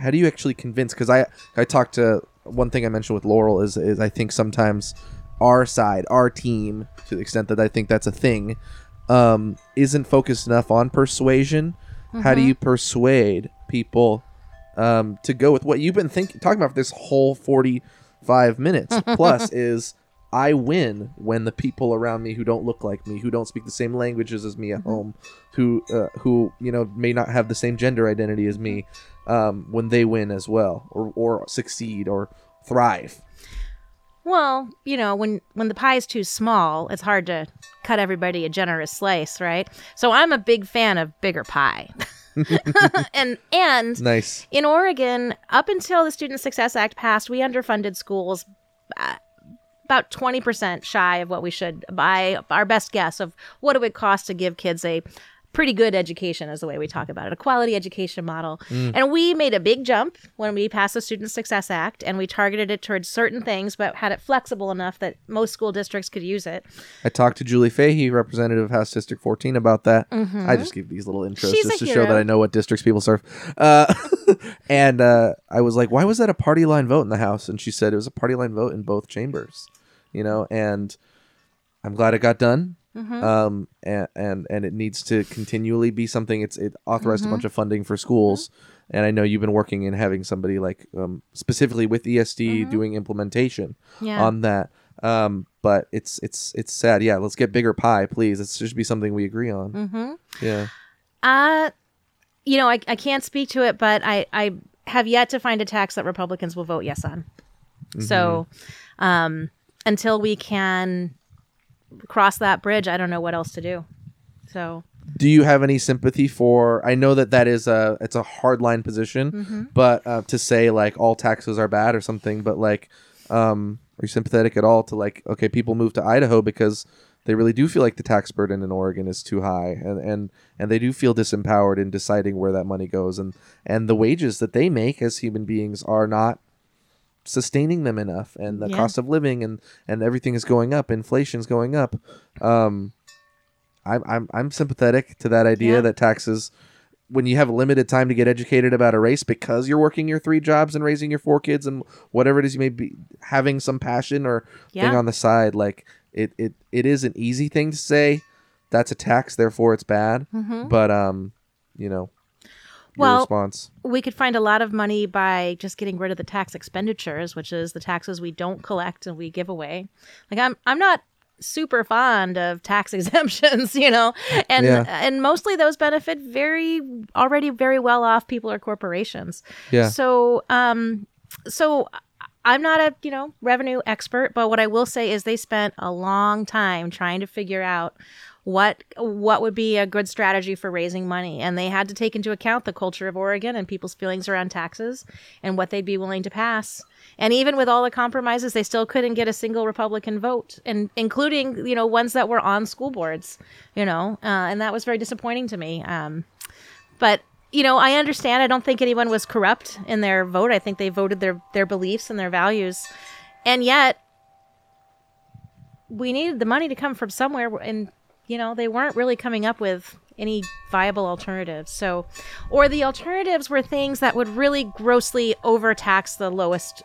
actually convince? Because I talked to, one thing I mentioned with Laurel is I think sometimes our side, our team, to the extent that I think that's a thing, isn't focused enough on persuasion. Mm-hmm. How do you persuade people to go with what you've been talking about for this whole 45 minutes plus is I win when the people around me who don't look like me, who don't speak the same languages as me at mm-hmm. home, who you know may not have the same gender identity as me, when they win as well or succeed or thrive. Well, you know, when the pie is too small, it's hard to cut everybody a generous slice, right? So I'm a big fan of bigger pie. and nice. In Oregon, up until the Student Success Act passed, we underfunded schools about 20% shy of what we should, by our best guess of what it would cost to give kids a pretty good education, is the way we talk about it, a quality education model. Mm. And we made a big jump when we passed the Student Success Act, and we targeted it towards certain things, but had it flexible enough that most school districts could use it. I talked to Julie Fahey, representative of House District 14, about that. Mm-hmm. I just give these little intros just to show that I know what districts people serve. And I was like, why was that a party line vote in the House? And she said it was a party line vote in both chambers, you know, and I'm glad it got done. Mm-hmm. And it needs to continually be something. It authorized mm-hmm. a bunch of funding for schools, mm-hmm. and I know you've been working in having somebody like specifically with ESD mm-hmm. doing implementation on that. But it's sad. Yeah, let's get bigger pie, please. It should be something we agree on. Mm-hmm. Yeah. You know, I can't speak to it, but I have yet to find a tax that Republicans will vote yes on. Mm-hmm. So, until we can cross that bridge, I don't know what else to do. So do you have any sympathy for, I know that is it's a hardline position, mm-hmm. but to say like all taxes are bad or something, but like are you sympathetic at all to like, okay, people move to Idaho because they really do feel like the tax burden in Oregon is too high, and they do feel disempowered in deciding where that money goes, and the wages that they make as human beings are not sustaining them enough, and the cost of living and everything is going up, inflation's going up. I'm sympathetic to that idea that taxes, when you have limited time to get educated about a race because you're working your 3 jobs and raising your 4 kids and whatever it is you may be having, some passion or thing on the side, like it is an easy thing to say that's a tax, therefore it's bad. Mm-hmm. But you know, well, response. We could find a lot of money by just getting rid of the tax expenditures, which is the taxes we don't collect and we give away. Like I'm not super fond of tax exemptions, you know, and mostly those benefit already very well off people or corporations. Yeah. So, I'm not a, you know, revenue expert, but what I will say is they spent a long time trying to figure out what would be a good strategy for raising money. And they had to take into account the culture of Oregon and people's feelings around taxes and what they'd be willing to pass. And even with all the compromises, they still couldn't get a single Republican vote, and including, you know, ones that were on school boards, you know, and that was very disappointing to me. But, you know, I understand. I don't think anyone was corrupt in their vote. I think they voted their beliefs and their values. And yet we needed the money to come from somewhere, and you know, they weren't really coming up with any viable alternatives. So, or the alternatives were things that would really grossly overtax the lowest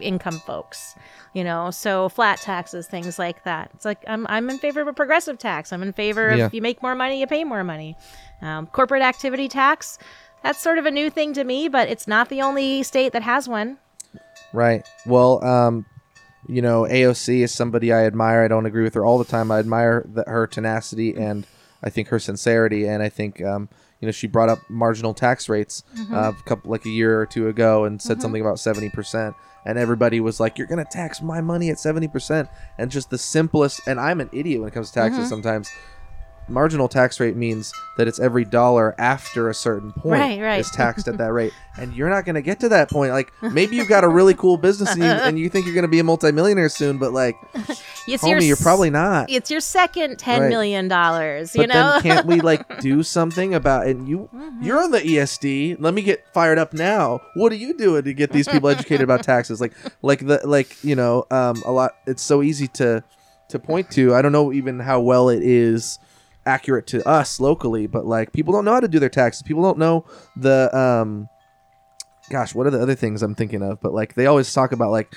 income folks, you know, so flat taxes, things like that. It's like, I'm in favor of a progressive tax. I'm in favor of if you make more money, you pay more money. Corporate activity tax, that's sort of a new thing to me, but it's not the only state that has one. Right. Well, you know, AOC is somebody I admire. I don't agree with her all the time. I admire her tenacity, and I think her sincerity. And I think, you know, she brought up marginal tax rates mm-hmm. A year or two ago and said mm-hmm. something about 70%. And everybody was like, you're going to tax my money at 70%. And just the simplest. And I'm an idiot when it comes to taxes mm-hmm. sometimes. Marginal tax rate means that it's every dollar after a certain point is taxed at that rate, and you're not going to get to that point. Like, maybe you've got a really cool business and you think you're going to be a multimillionaire soon, but like, you're probably not. It's your second $10 million, you know. Then can't we like do something about it? And you're on the ESD. Let me get fired up now. What are you doing to get these people educated about taxes? A lot. It's so easy to point to. I don't know even how well it is accurate to us locally, but like, people don't know how to do their taxes. People don't know the what are the other things I'm thinking of, but like, they always talk about like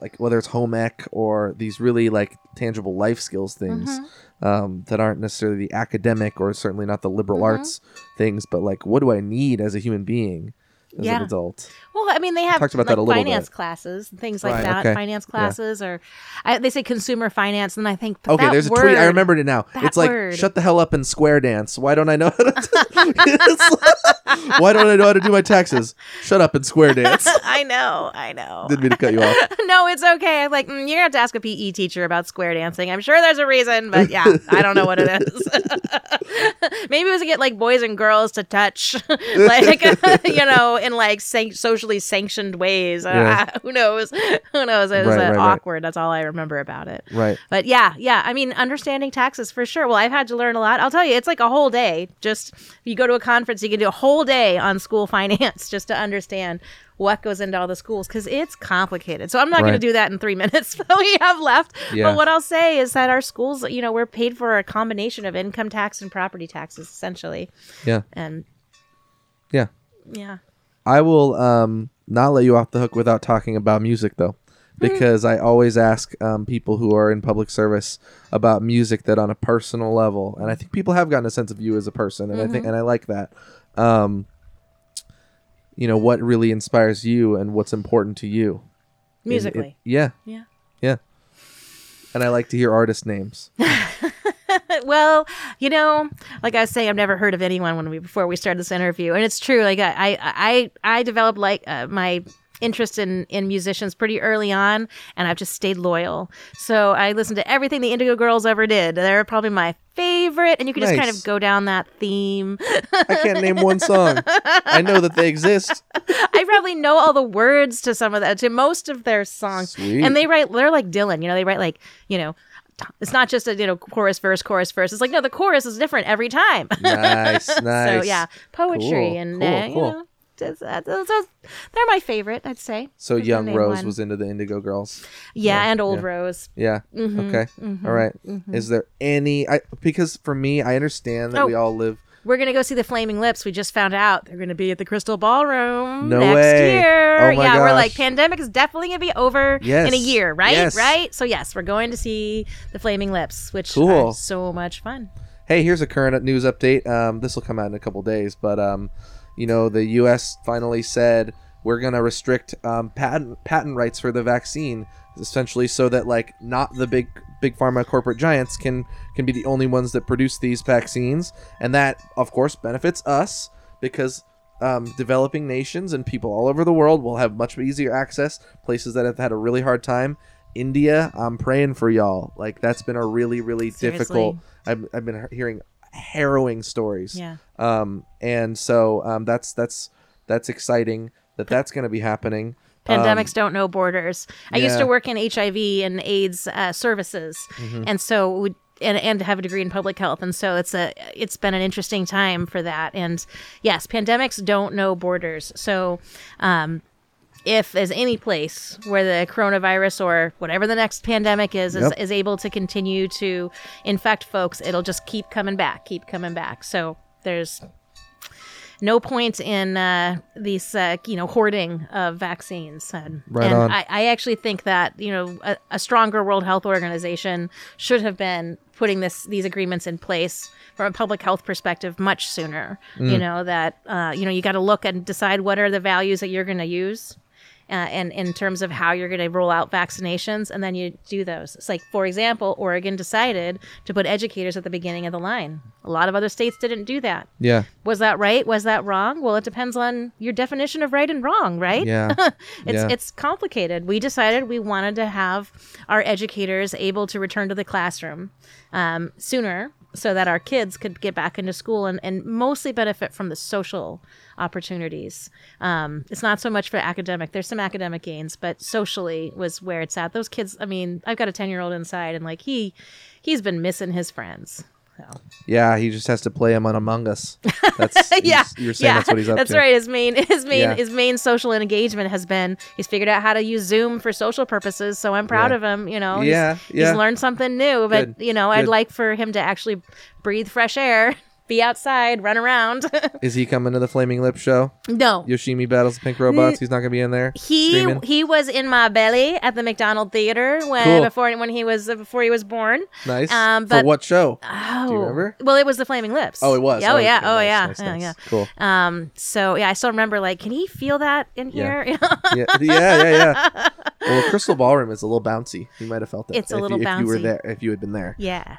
like whether it's home ec or these really like tangible life skills things that aren't necessarily the academic or certainly not the liberal arts things, but like what do I need as a human being as an adult? Well, I mean, they have like finance classes and things like that. Okay. Finance classes or they say consumer finance, and I think okay, there's a tweet. I remembered it now. It's like shut the hell up and square dance. Why don't I know how to why don't I know how to do my taxes? Shut up and square dance. I know. Didn't mean to cut you off. No, it's okay. I'm like, you're going to have to ask a PE teacher about square dancing. I'm sure there's a reason, but yeah, I don't know what it is. Maybe it was to get like boys and girls to touch, like, you know, in like socially sanctioned ways. Yeah. Who knows? It was awkward. Right. That's all I remember about it. Right. But yeah. I mean, understanding taxes for sure. Well, I've had to learn a lot. I'll tell you, it's like a whole day. Just you go to a conference, you can do a whole day on school finance just to understand what goes into all the schools, because it's complicated. So I'm not going to do that in 3 minutes that we have left. Yeah. But what I'll say is that our schools, you know, we're paid for a combination of income tax and property taxes, essentially. Yeah. And yeah. I will not let you off the hook without talking about music, though, because I always ask people who are in public service about music that on a personal level, and I think people have gotten a sense of you as a person, and I like that. You know, what really inspires you and what's important to you musically. Yeah. And I like to hear artist names. Well, you know, like I was saying, I've never heard of anyone before we started this interview, and it's true. Like I developed like my interest in musicians pretty early on, and I've just stayed loyal. So I listened to everything the Indigo Girls ever did. They're probably my favorite, and you can just kind of go down that theme. I can't name one song. I know that they exist. I probably know all the words to most of their songs. Sweet. And they're like Dylan, you know, they write like, you know, it's not just a, you know, chorus, verse, chorus, verse. It's like, no, the chorus is different every time. Nice. So yeah, poetry cool. You know. They're my favorite, I'd say. So young Rose was into the Indigo Girls. Yeah, and old Rose. Yeah. Mm-hmm. Okay. Mm-hmm. All right. Mm-hmm. Is there any? Because for me, I understand that we all live. We're gonna go see the Flaming Lips. We just found out they're gonna be at the Crystal Ballroom next year. Oh my gosh. We're like, pandemic is definitely gonna be over in a year, right? Yes. Right. So yes, we're going to see the Flaming Lips, which are so much fun. Hey, here's a current news update. This will come out in a couple days, but you know, the U.S. finally said we're going to restrict patent rights for the vaccine, essentially, so that like not the big pharma corporate giants can be the only ones that produce these vaccines. And that, of course, benefits us because developing nations and people all over the world will have much easier access. Places that have had a really hard time. India, I'm praying for y'all. Like, that's been a really, really difficult. I've been hearing harrowing stories, and so that's exciting that's going to be happening. Pandemics don't know borders. I used to work in HIV and AIDS services, and so and have a degree in public health, and so it's been an interesting time for that. And yes, pandemics don't know borders. So if there's any place where the coronavirus or whatever the next pandemic is able to continue to infect folks, it'll just keep coming back. So there's no point in these, hoarding of vaccines. And I actually think that, you know, a stronger World Health Organization should have been putting these agreements in place from a public health perspective much sooner. You know, that, you know, you got to look and decide what are the values that you're going to use. And in terms of how you're going to roll out vaccinations, and then you do those. It's like, for example, Oregon decided to put educators at the beginning of the line. A lot of other states didn't do that. Yeah. Was that right? Was that wrong? Well, it depends on your definition of right and wrong, right? Yeah. It's complicated. We decided we wanted to have our educators able to return to the classroom sooner, so that our kids could get back into school and mostly benefit from the social opportunities. It's not so much for academic. There's some academic gains, but socially was where it's at. Those kids, I mean, I've got a 10-year-old inside, and like he's been missing his friends. So. Yeah, he just has to play him on Among Us. That's, you're saying that's what he's up to. That's right. His main social engagement has been he's figured out how to use Zoom for social purposes. So I'm proud of him. You know, he's learned something new. But I'd like for him to actually breathe fresh air be outside, run around. Is he coming to the Flaming Lips show? No. Yoshimi battles the pink robots. He's not going to be in there. He was in my belly at the McDonald Theater before he was born. Nice. But, for what show? Do you remember? Well, it was the Flaming Lips. Oh, it was. Oh, yeah. Oh, yeah. Nice, nice. Cool. So yeah, I still remember. Like, can he feel that in here? Yeah. Well, Crystal Ballroom is a little bouncy. You might have felt that. It's a little bouncy. If you were there, if you had been there. Yeah.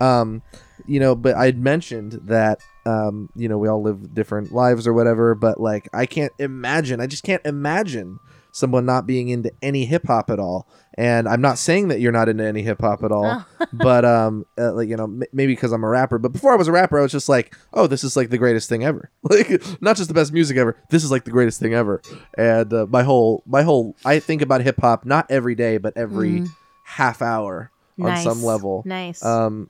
But I'd mentioned that, we all live different lives or whatever, but like, I just can't imagine someone not being into any hip hop at all. And I'm not saying that you're not into any hip hop at all, but maybe because I'm a rapper. But before I was a rapper, I was just like, oh, this is like the greatest thing ever. Like, not just the best music ever. This is like the greatest thing ever. And my whole, I think about hip hop not every day, but every half hour on some level. Nice. And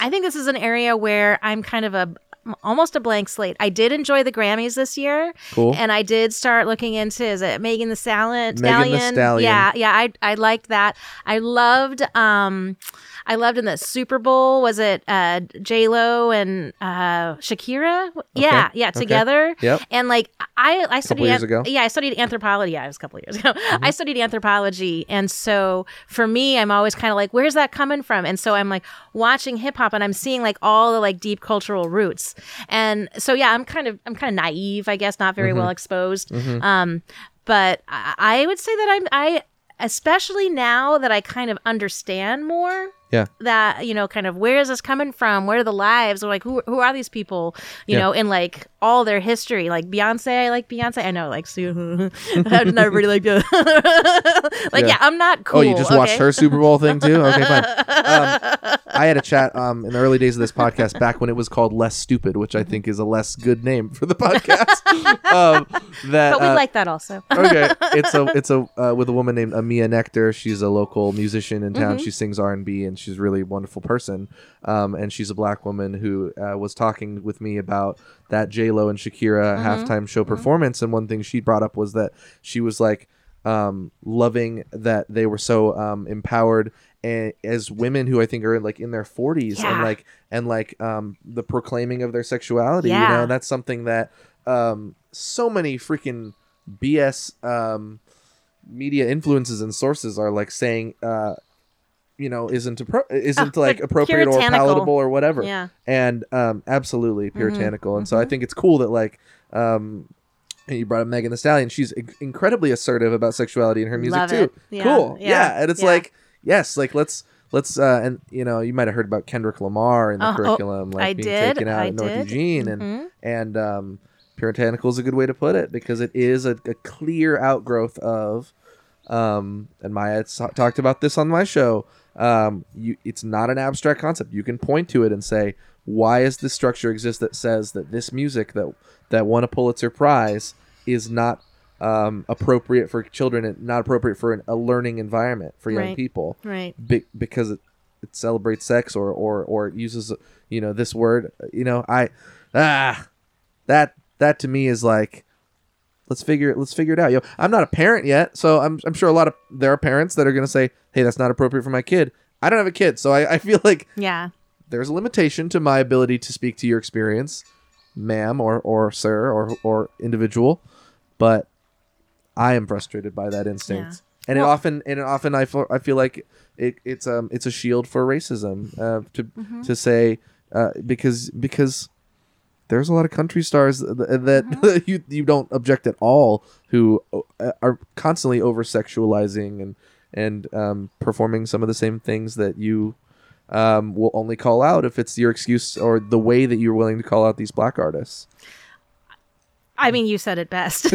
I think this is an area where I'm kind of almost a blank slate. I did enjoy the Grammys this year. Cool. And I did start looking into, is it Megan Thee Stallion? Yeah. I liked that. I loved in the Super Bowl, was it J Lo and Shakira? Okay. Yeah, together. Okay. Yep. And like I studied years ago. Yeah, I studied anthropology. Yeah, it was a couple of years ago. Mm-hmm. I studied anthropology, and so for me, I'm always kind of like, where's that coming from? And so I'm like watching hip hop, and I'm seeing like all the like deep cultural roots. And so yeah, I'm kind of naive, I guess, not very well exposed. Mm-hmm. But I would say that I especially now that I kind of understand more. Yeah. That, kind of, where is this coming from? Where are the lives? Or like, who are these people, you know, in like all their history? Like Beyonce, I like Beyonce. I know, like, I just never really liked Beyonce. Like, yeah, I'm not cool. Oh, you just watched her Super Bowl thing too? Okay, fine. I had a chat in the early days of this podcast back when it was called Less Stupid, which I think is a less good name for the podcast. But we like that also. Okay. It's with a woman named Amia Nectar. She's a local musician in town. Mm-hmm. She sings R&B, and she's a really wonderful person, and she's a black woman who was talking with me about that J Lo and Shakira halftime show performance. And one thing she brought up was that she was like loving that they were so empowered as women who I think are like in their 40s and the proclaiming of their sexuality. Yeah. And that's something that so many freaking BS media influences and sources are like saying. Isn't appropriate or palatable or whatever. Yeah. And absolutely puritanical. And so I think it's cool that like you brought up Megan Thee Stallion. She's incredibly assertive about sexuality in her music too. Yeah. Cool. Yeah. And it's like, yes, like let's and you might have heard about Kendrick Lamar in the curriculum, like taken out in North Eugene, and puritanical is a good way to put it, because it is a clear outgrowth of and Maya talked about this on my show. It's not an abstract concept. You can point to it and say, why is this structure exist that says that this music that won a Pulitzer Prize is not appropriate for children and not appropriate for a learning environment for young people? Right. Because it celebrates sex or it uses this word. That to me is like. Let's figure it out. I'm not a parent yet, so I'm sure there are parents that are going to say, hey, that's not appropriate for my kid. I don't have a kid, so I feel like there's a limitation to my ability to speak to your experience, ma'am or sir or individual, but I am frustrated by that instinct. Yeah. And often I feel like it's a shield for racism to say because there's a lot of country stars that you don't object at all, who are constantly over-sexualizing and performing some of the same things that you will only call out if it's your excuse or the way that you're willing to call out these black artists. I mean, you said it best.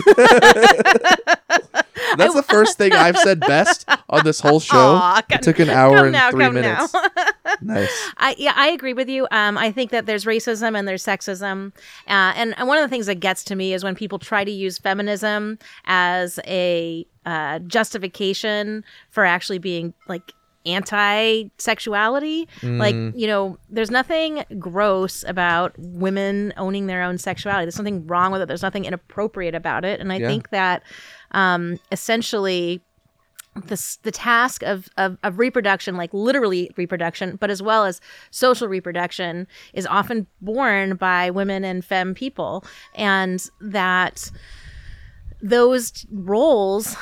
That's the first thing I've said best on this whole show. It took an hour and 3 minutes. Nice. I agree with you. I think that there's racism and there's sexism. And one of the things that gets to me is when people try to use feminism as a justification for actually being like anti-sexuality. Like, there's nothing gross about women owning their own sexuality. There's nothing wrong with it. There's nothing inappropriate about it. And I think that essentially the task of reproduction, like literally reproduction, but as well as social reproduction, is often borne by women and femme people, and that those roles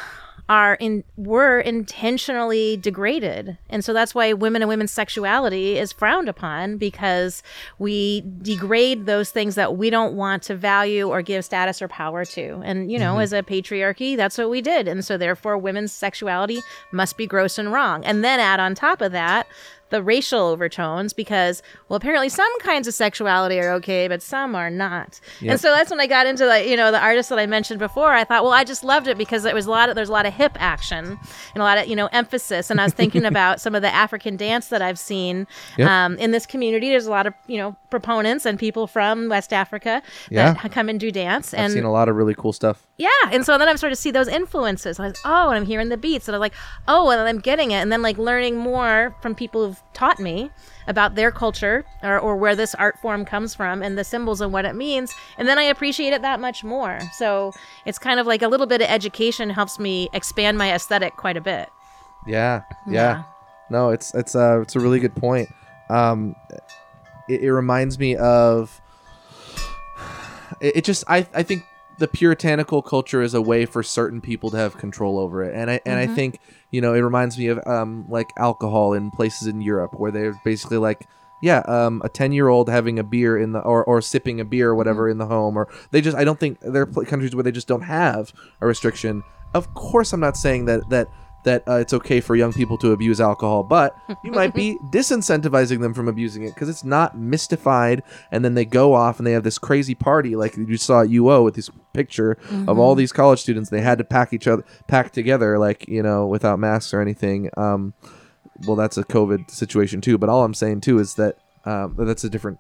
were intentionally degraded. And so that's why women and women's sexuality is frowned upon, because we degrade those things that we don't want to value or give status or power to. And, you know, as a patriarchy, that's what we did. And so therefore women's sexuality must be gross and wrong. And then add on top of that the racial overtones, because, well, apparently some kinds of sexuality are okay, but some are not. Yep. And so that's when I got into the artist that I mentioned before. I thought, well, I just loved it because there's a lot of hip action and a lot of, emphasis. And I was thinking about some of the African dance that I've seen in this community. There's a lot of, proponents and people from West Africa that come and do dance. I've seen a lot of really cool stuff. Yeah. And so then I'm starting to see those influences. I was, and I'm hearing the beats, and I'm like, and I'm getting it. And then learning more from people who've taught me about their culture or where this art form comes from and the symbols and what it means. And then I appreciate it that much more. So it's kind of like a little bit of education helps me expand my aesthetic quite a bit. Yeah. Yeah. No, it's a really good point. It reminds me of I think the puritanical culture is a way for certain people to have control over it. And I think, it reminds me of alcohol in places in Europe where they're basically a 10-year-old having a beer in the or sipping a beer or whatever in the home, or they just, I don't think there are countries where they just don't have a restriction. Of course, I'm not saying that it's okay for young people to abuse alcohol, but you might be disincentivizing them from abusing it because it's not mystified. And then they go off and they have this crazy party, like you saw at UO with this picture of all these college students. They had to pack together, without masks or anything. Well, that's a COVID situation too. But all I'm saying too is that that's a different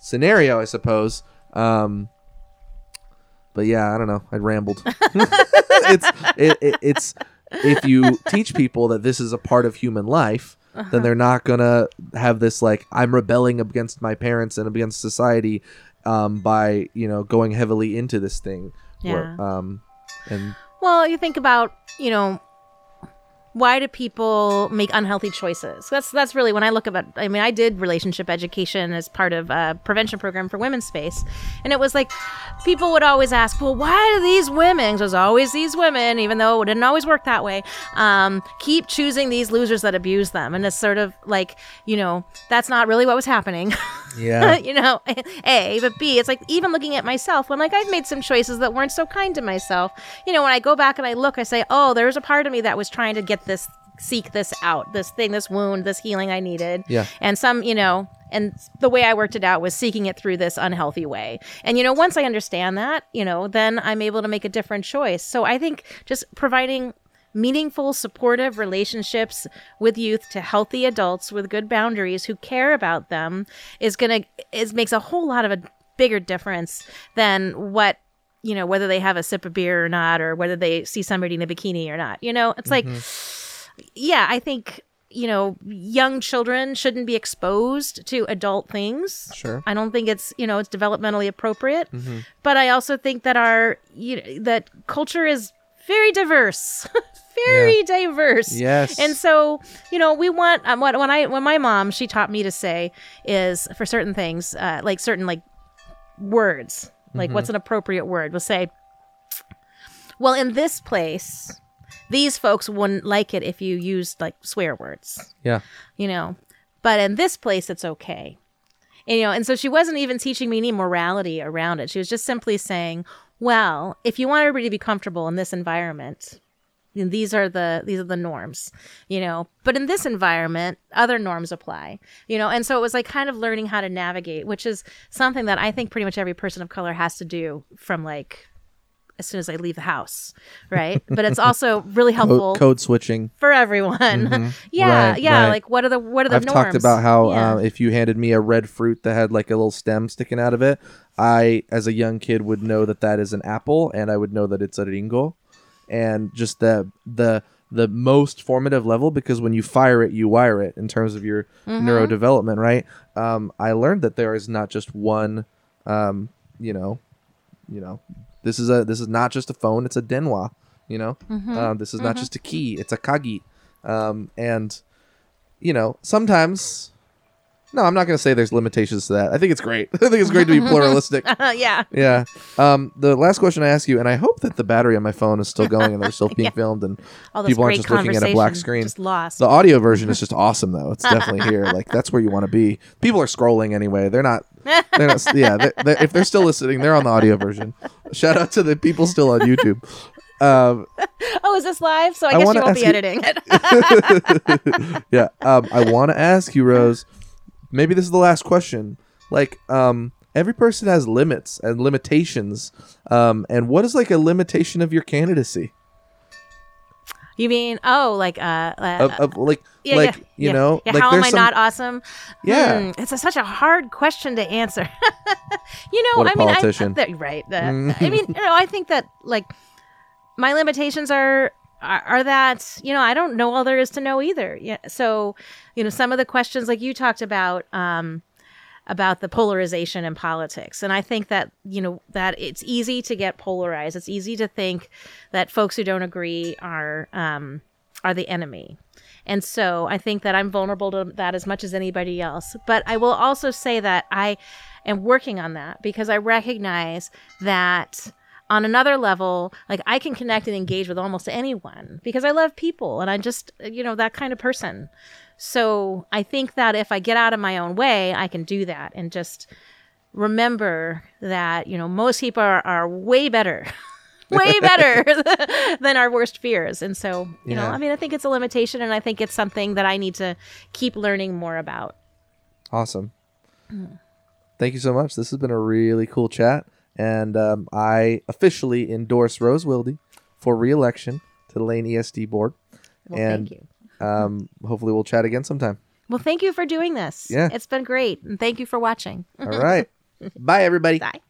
scenario, I suppose. But yeah, I don't know. I rambled. It's. If you teach people that this is a part of human life, then they're not going to have this I'm rebelling against my parents and against society by, going heavily into this thing. Yeah. Well, you think about, why do people make unhealthy choices? That's really when I look about. I mean, I did relationship education as part of a prevention program for Women's Space, and it was people would always ask, "Well, why do these women?" Because it was always these women, even though it didn't always work that way. Keep choosing these losers that abuse them, and it's sort of that's not really what was happening. Yeah. A, but B, it's even looking at myself when I've made some choices that weren't so kind to myself. When I go back and I look, I say, "Oh, there's a part of me that was trying to get." Seek this out, this thing, this wound, this healing I needed. Yeah. And some, and the way I worked it out was seeking it through this unhealthy way. And, once I understand that, then I'm able to make a different choice. So I think just providing meaningful, supportive relationships with youth to healthy adults with good boundaries who care about them makes a whole lot of a bigger difference than what, whether they have a sip of beer or not, or whether they see somebody in a bikini or not. It's I think, young children shouldn't be exposed to adult things. Sure. I don't think it's, it's developmentally appropriate. Mm-hmm. But I also think that that culture is very diverse. Very diverse. Yes. And so, we want, when my mom, she taught me to say is for certain things, certain words. What's an appropriate word? We'll say, well, in this place, these folks wouldn't like it if you used swear words. Yeah. But in this place, it's okay. And so she wasn't even teaching me any morality around it. She was just simply saying, well, if you want everybody to be comfortable in this environment, and these are the norms, but in this environment, other norms apply, and so it was kind of learning how to navigate, which is something that I think pretty much every person of color has to do from as soon as I leave the house. Right. But it's also really helpful. Code switching for everyone. Mm-hmm. Yeah. Right, yeah. Right. What are the norms? I've talked about how if you handed me a red fruit that had a little stem sticking out of it, I, as a young kid, would know that is an apple, and I would know that it's a ringo. And just the most formative level, because when you fire it, you wire it in terms of your neurodevelopment, right? I learned that there is not just one, this is not just a phone, it's a denwa. you know? Mm-hmm. This is not just a key, it's a kagi. And, you know, sometimes... No, I'm not going to say there's limitations to that. I think it's great. I think it's great to be pluralistic. Yeah. Yeah. The last question I ask you, and I hope that the battery on my phone is still going and they're still being filmed and people aren't just looking at a black screen. Just lost. The audio version is just awesome, though. It's definitely here. Like, that's where you want to be. People are scrolling anyway. They're not. Yeah. They're, if they're still listening, they're on the audio version. Shout out to the people still on YouTube. Is this live? So I guess you won't be editing it. Yeah. I want to ask you, Rose. Maybe this is the last question. Like, every person has limits and limitations. And what is like a limitation of your candidacy? You mean like, you know? Yeah, like how am I not awesome? Yeah, it's such a hard question to answer. You know, I mean, right? I mean, you know, I think that like my limitations are that, you know, I don't know all there is to know either. Yeah. So, you know, some of the questions like you talked about the polarization in politics. And I think that, you know, that it's easy to get polarized. It's easy to think that folks who don't agree are the enemy. And so I think that I'm vulnerable to that as much as anybody else. But I will also say that I am working on that because I recognize that on another level, like I can connect and engage with almost anyone because I love people and I just, you know, that kind of person. So I think that if I get out of my own way, I can do that and just remember that, you know, most people are way better, way better than our worst fears. And so, you know, I mean, I think it's a limitation and I think it's something that I need to keep learning more about. Awesome. Thank you so much. This has been a really cool chat. And I officially endorse Rose Wilde for re-election to the Lane ESD board. Well, and thank you. Hopefully we'll chat again sometime. Well, thank you for doing this. Yeah. It's been great. And thank you for watching. All right. Bye, everybody. Bye.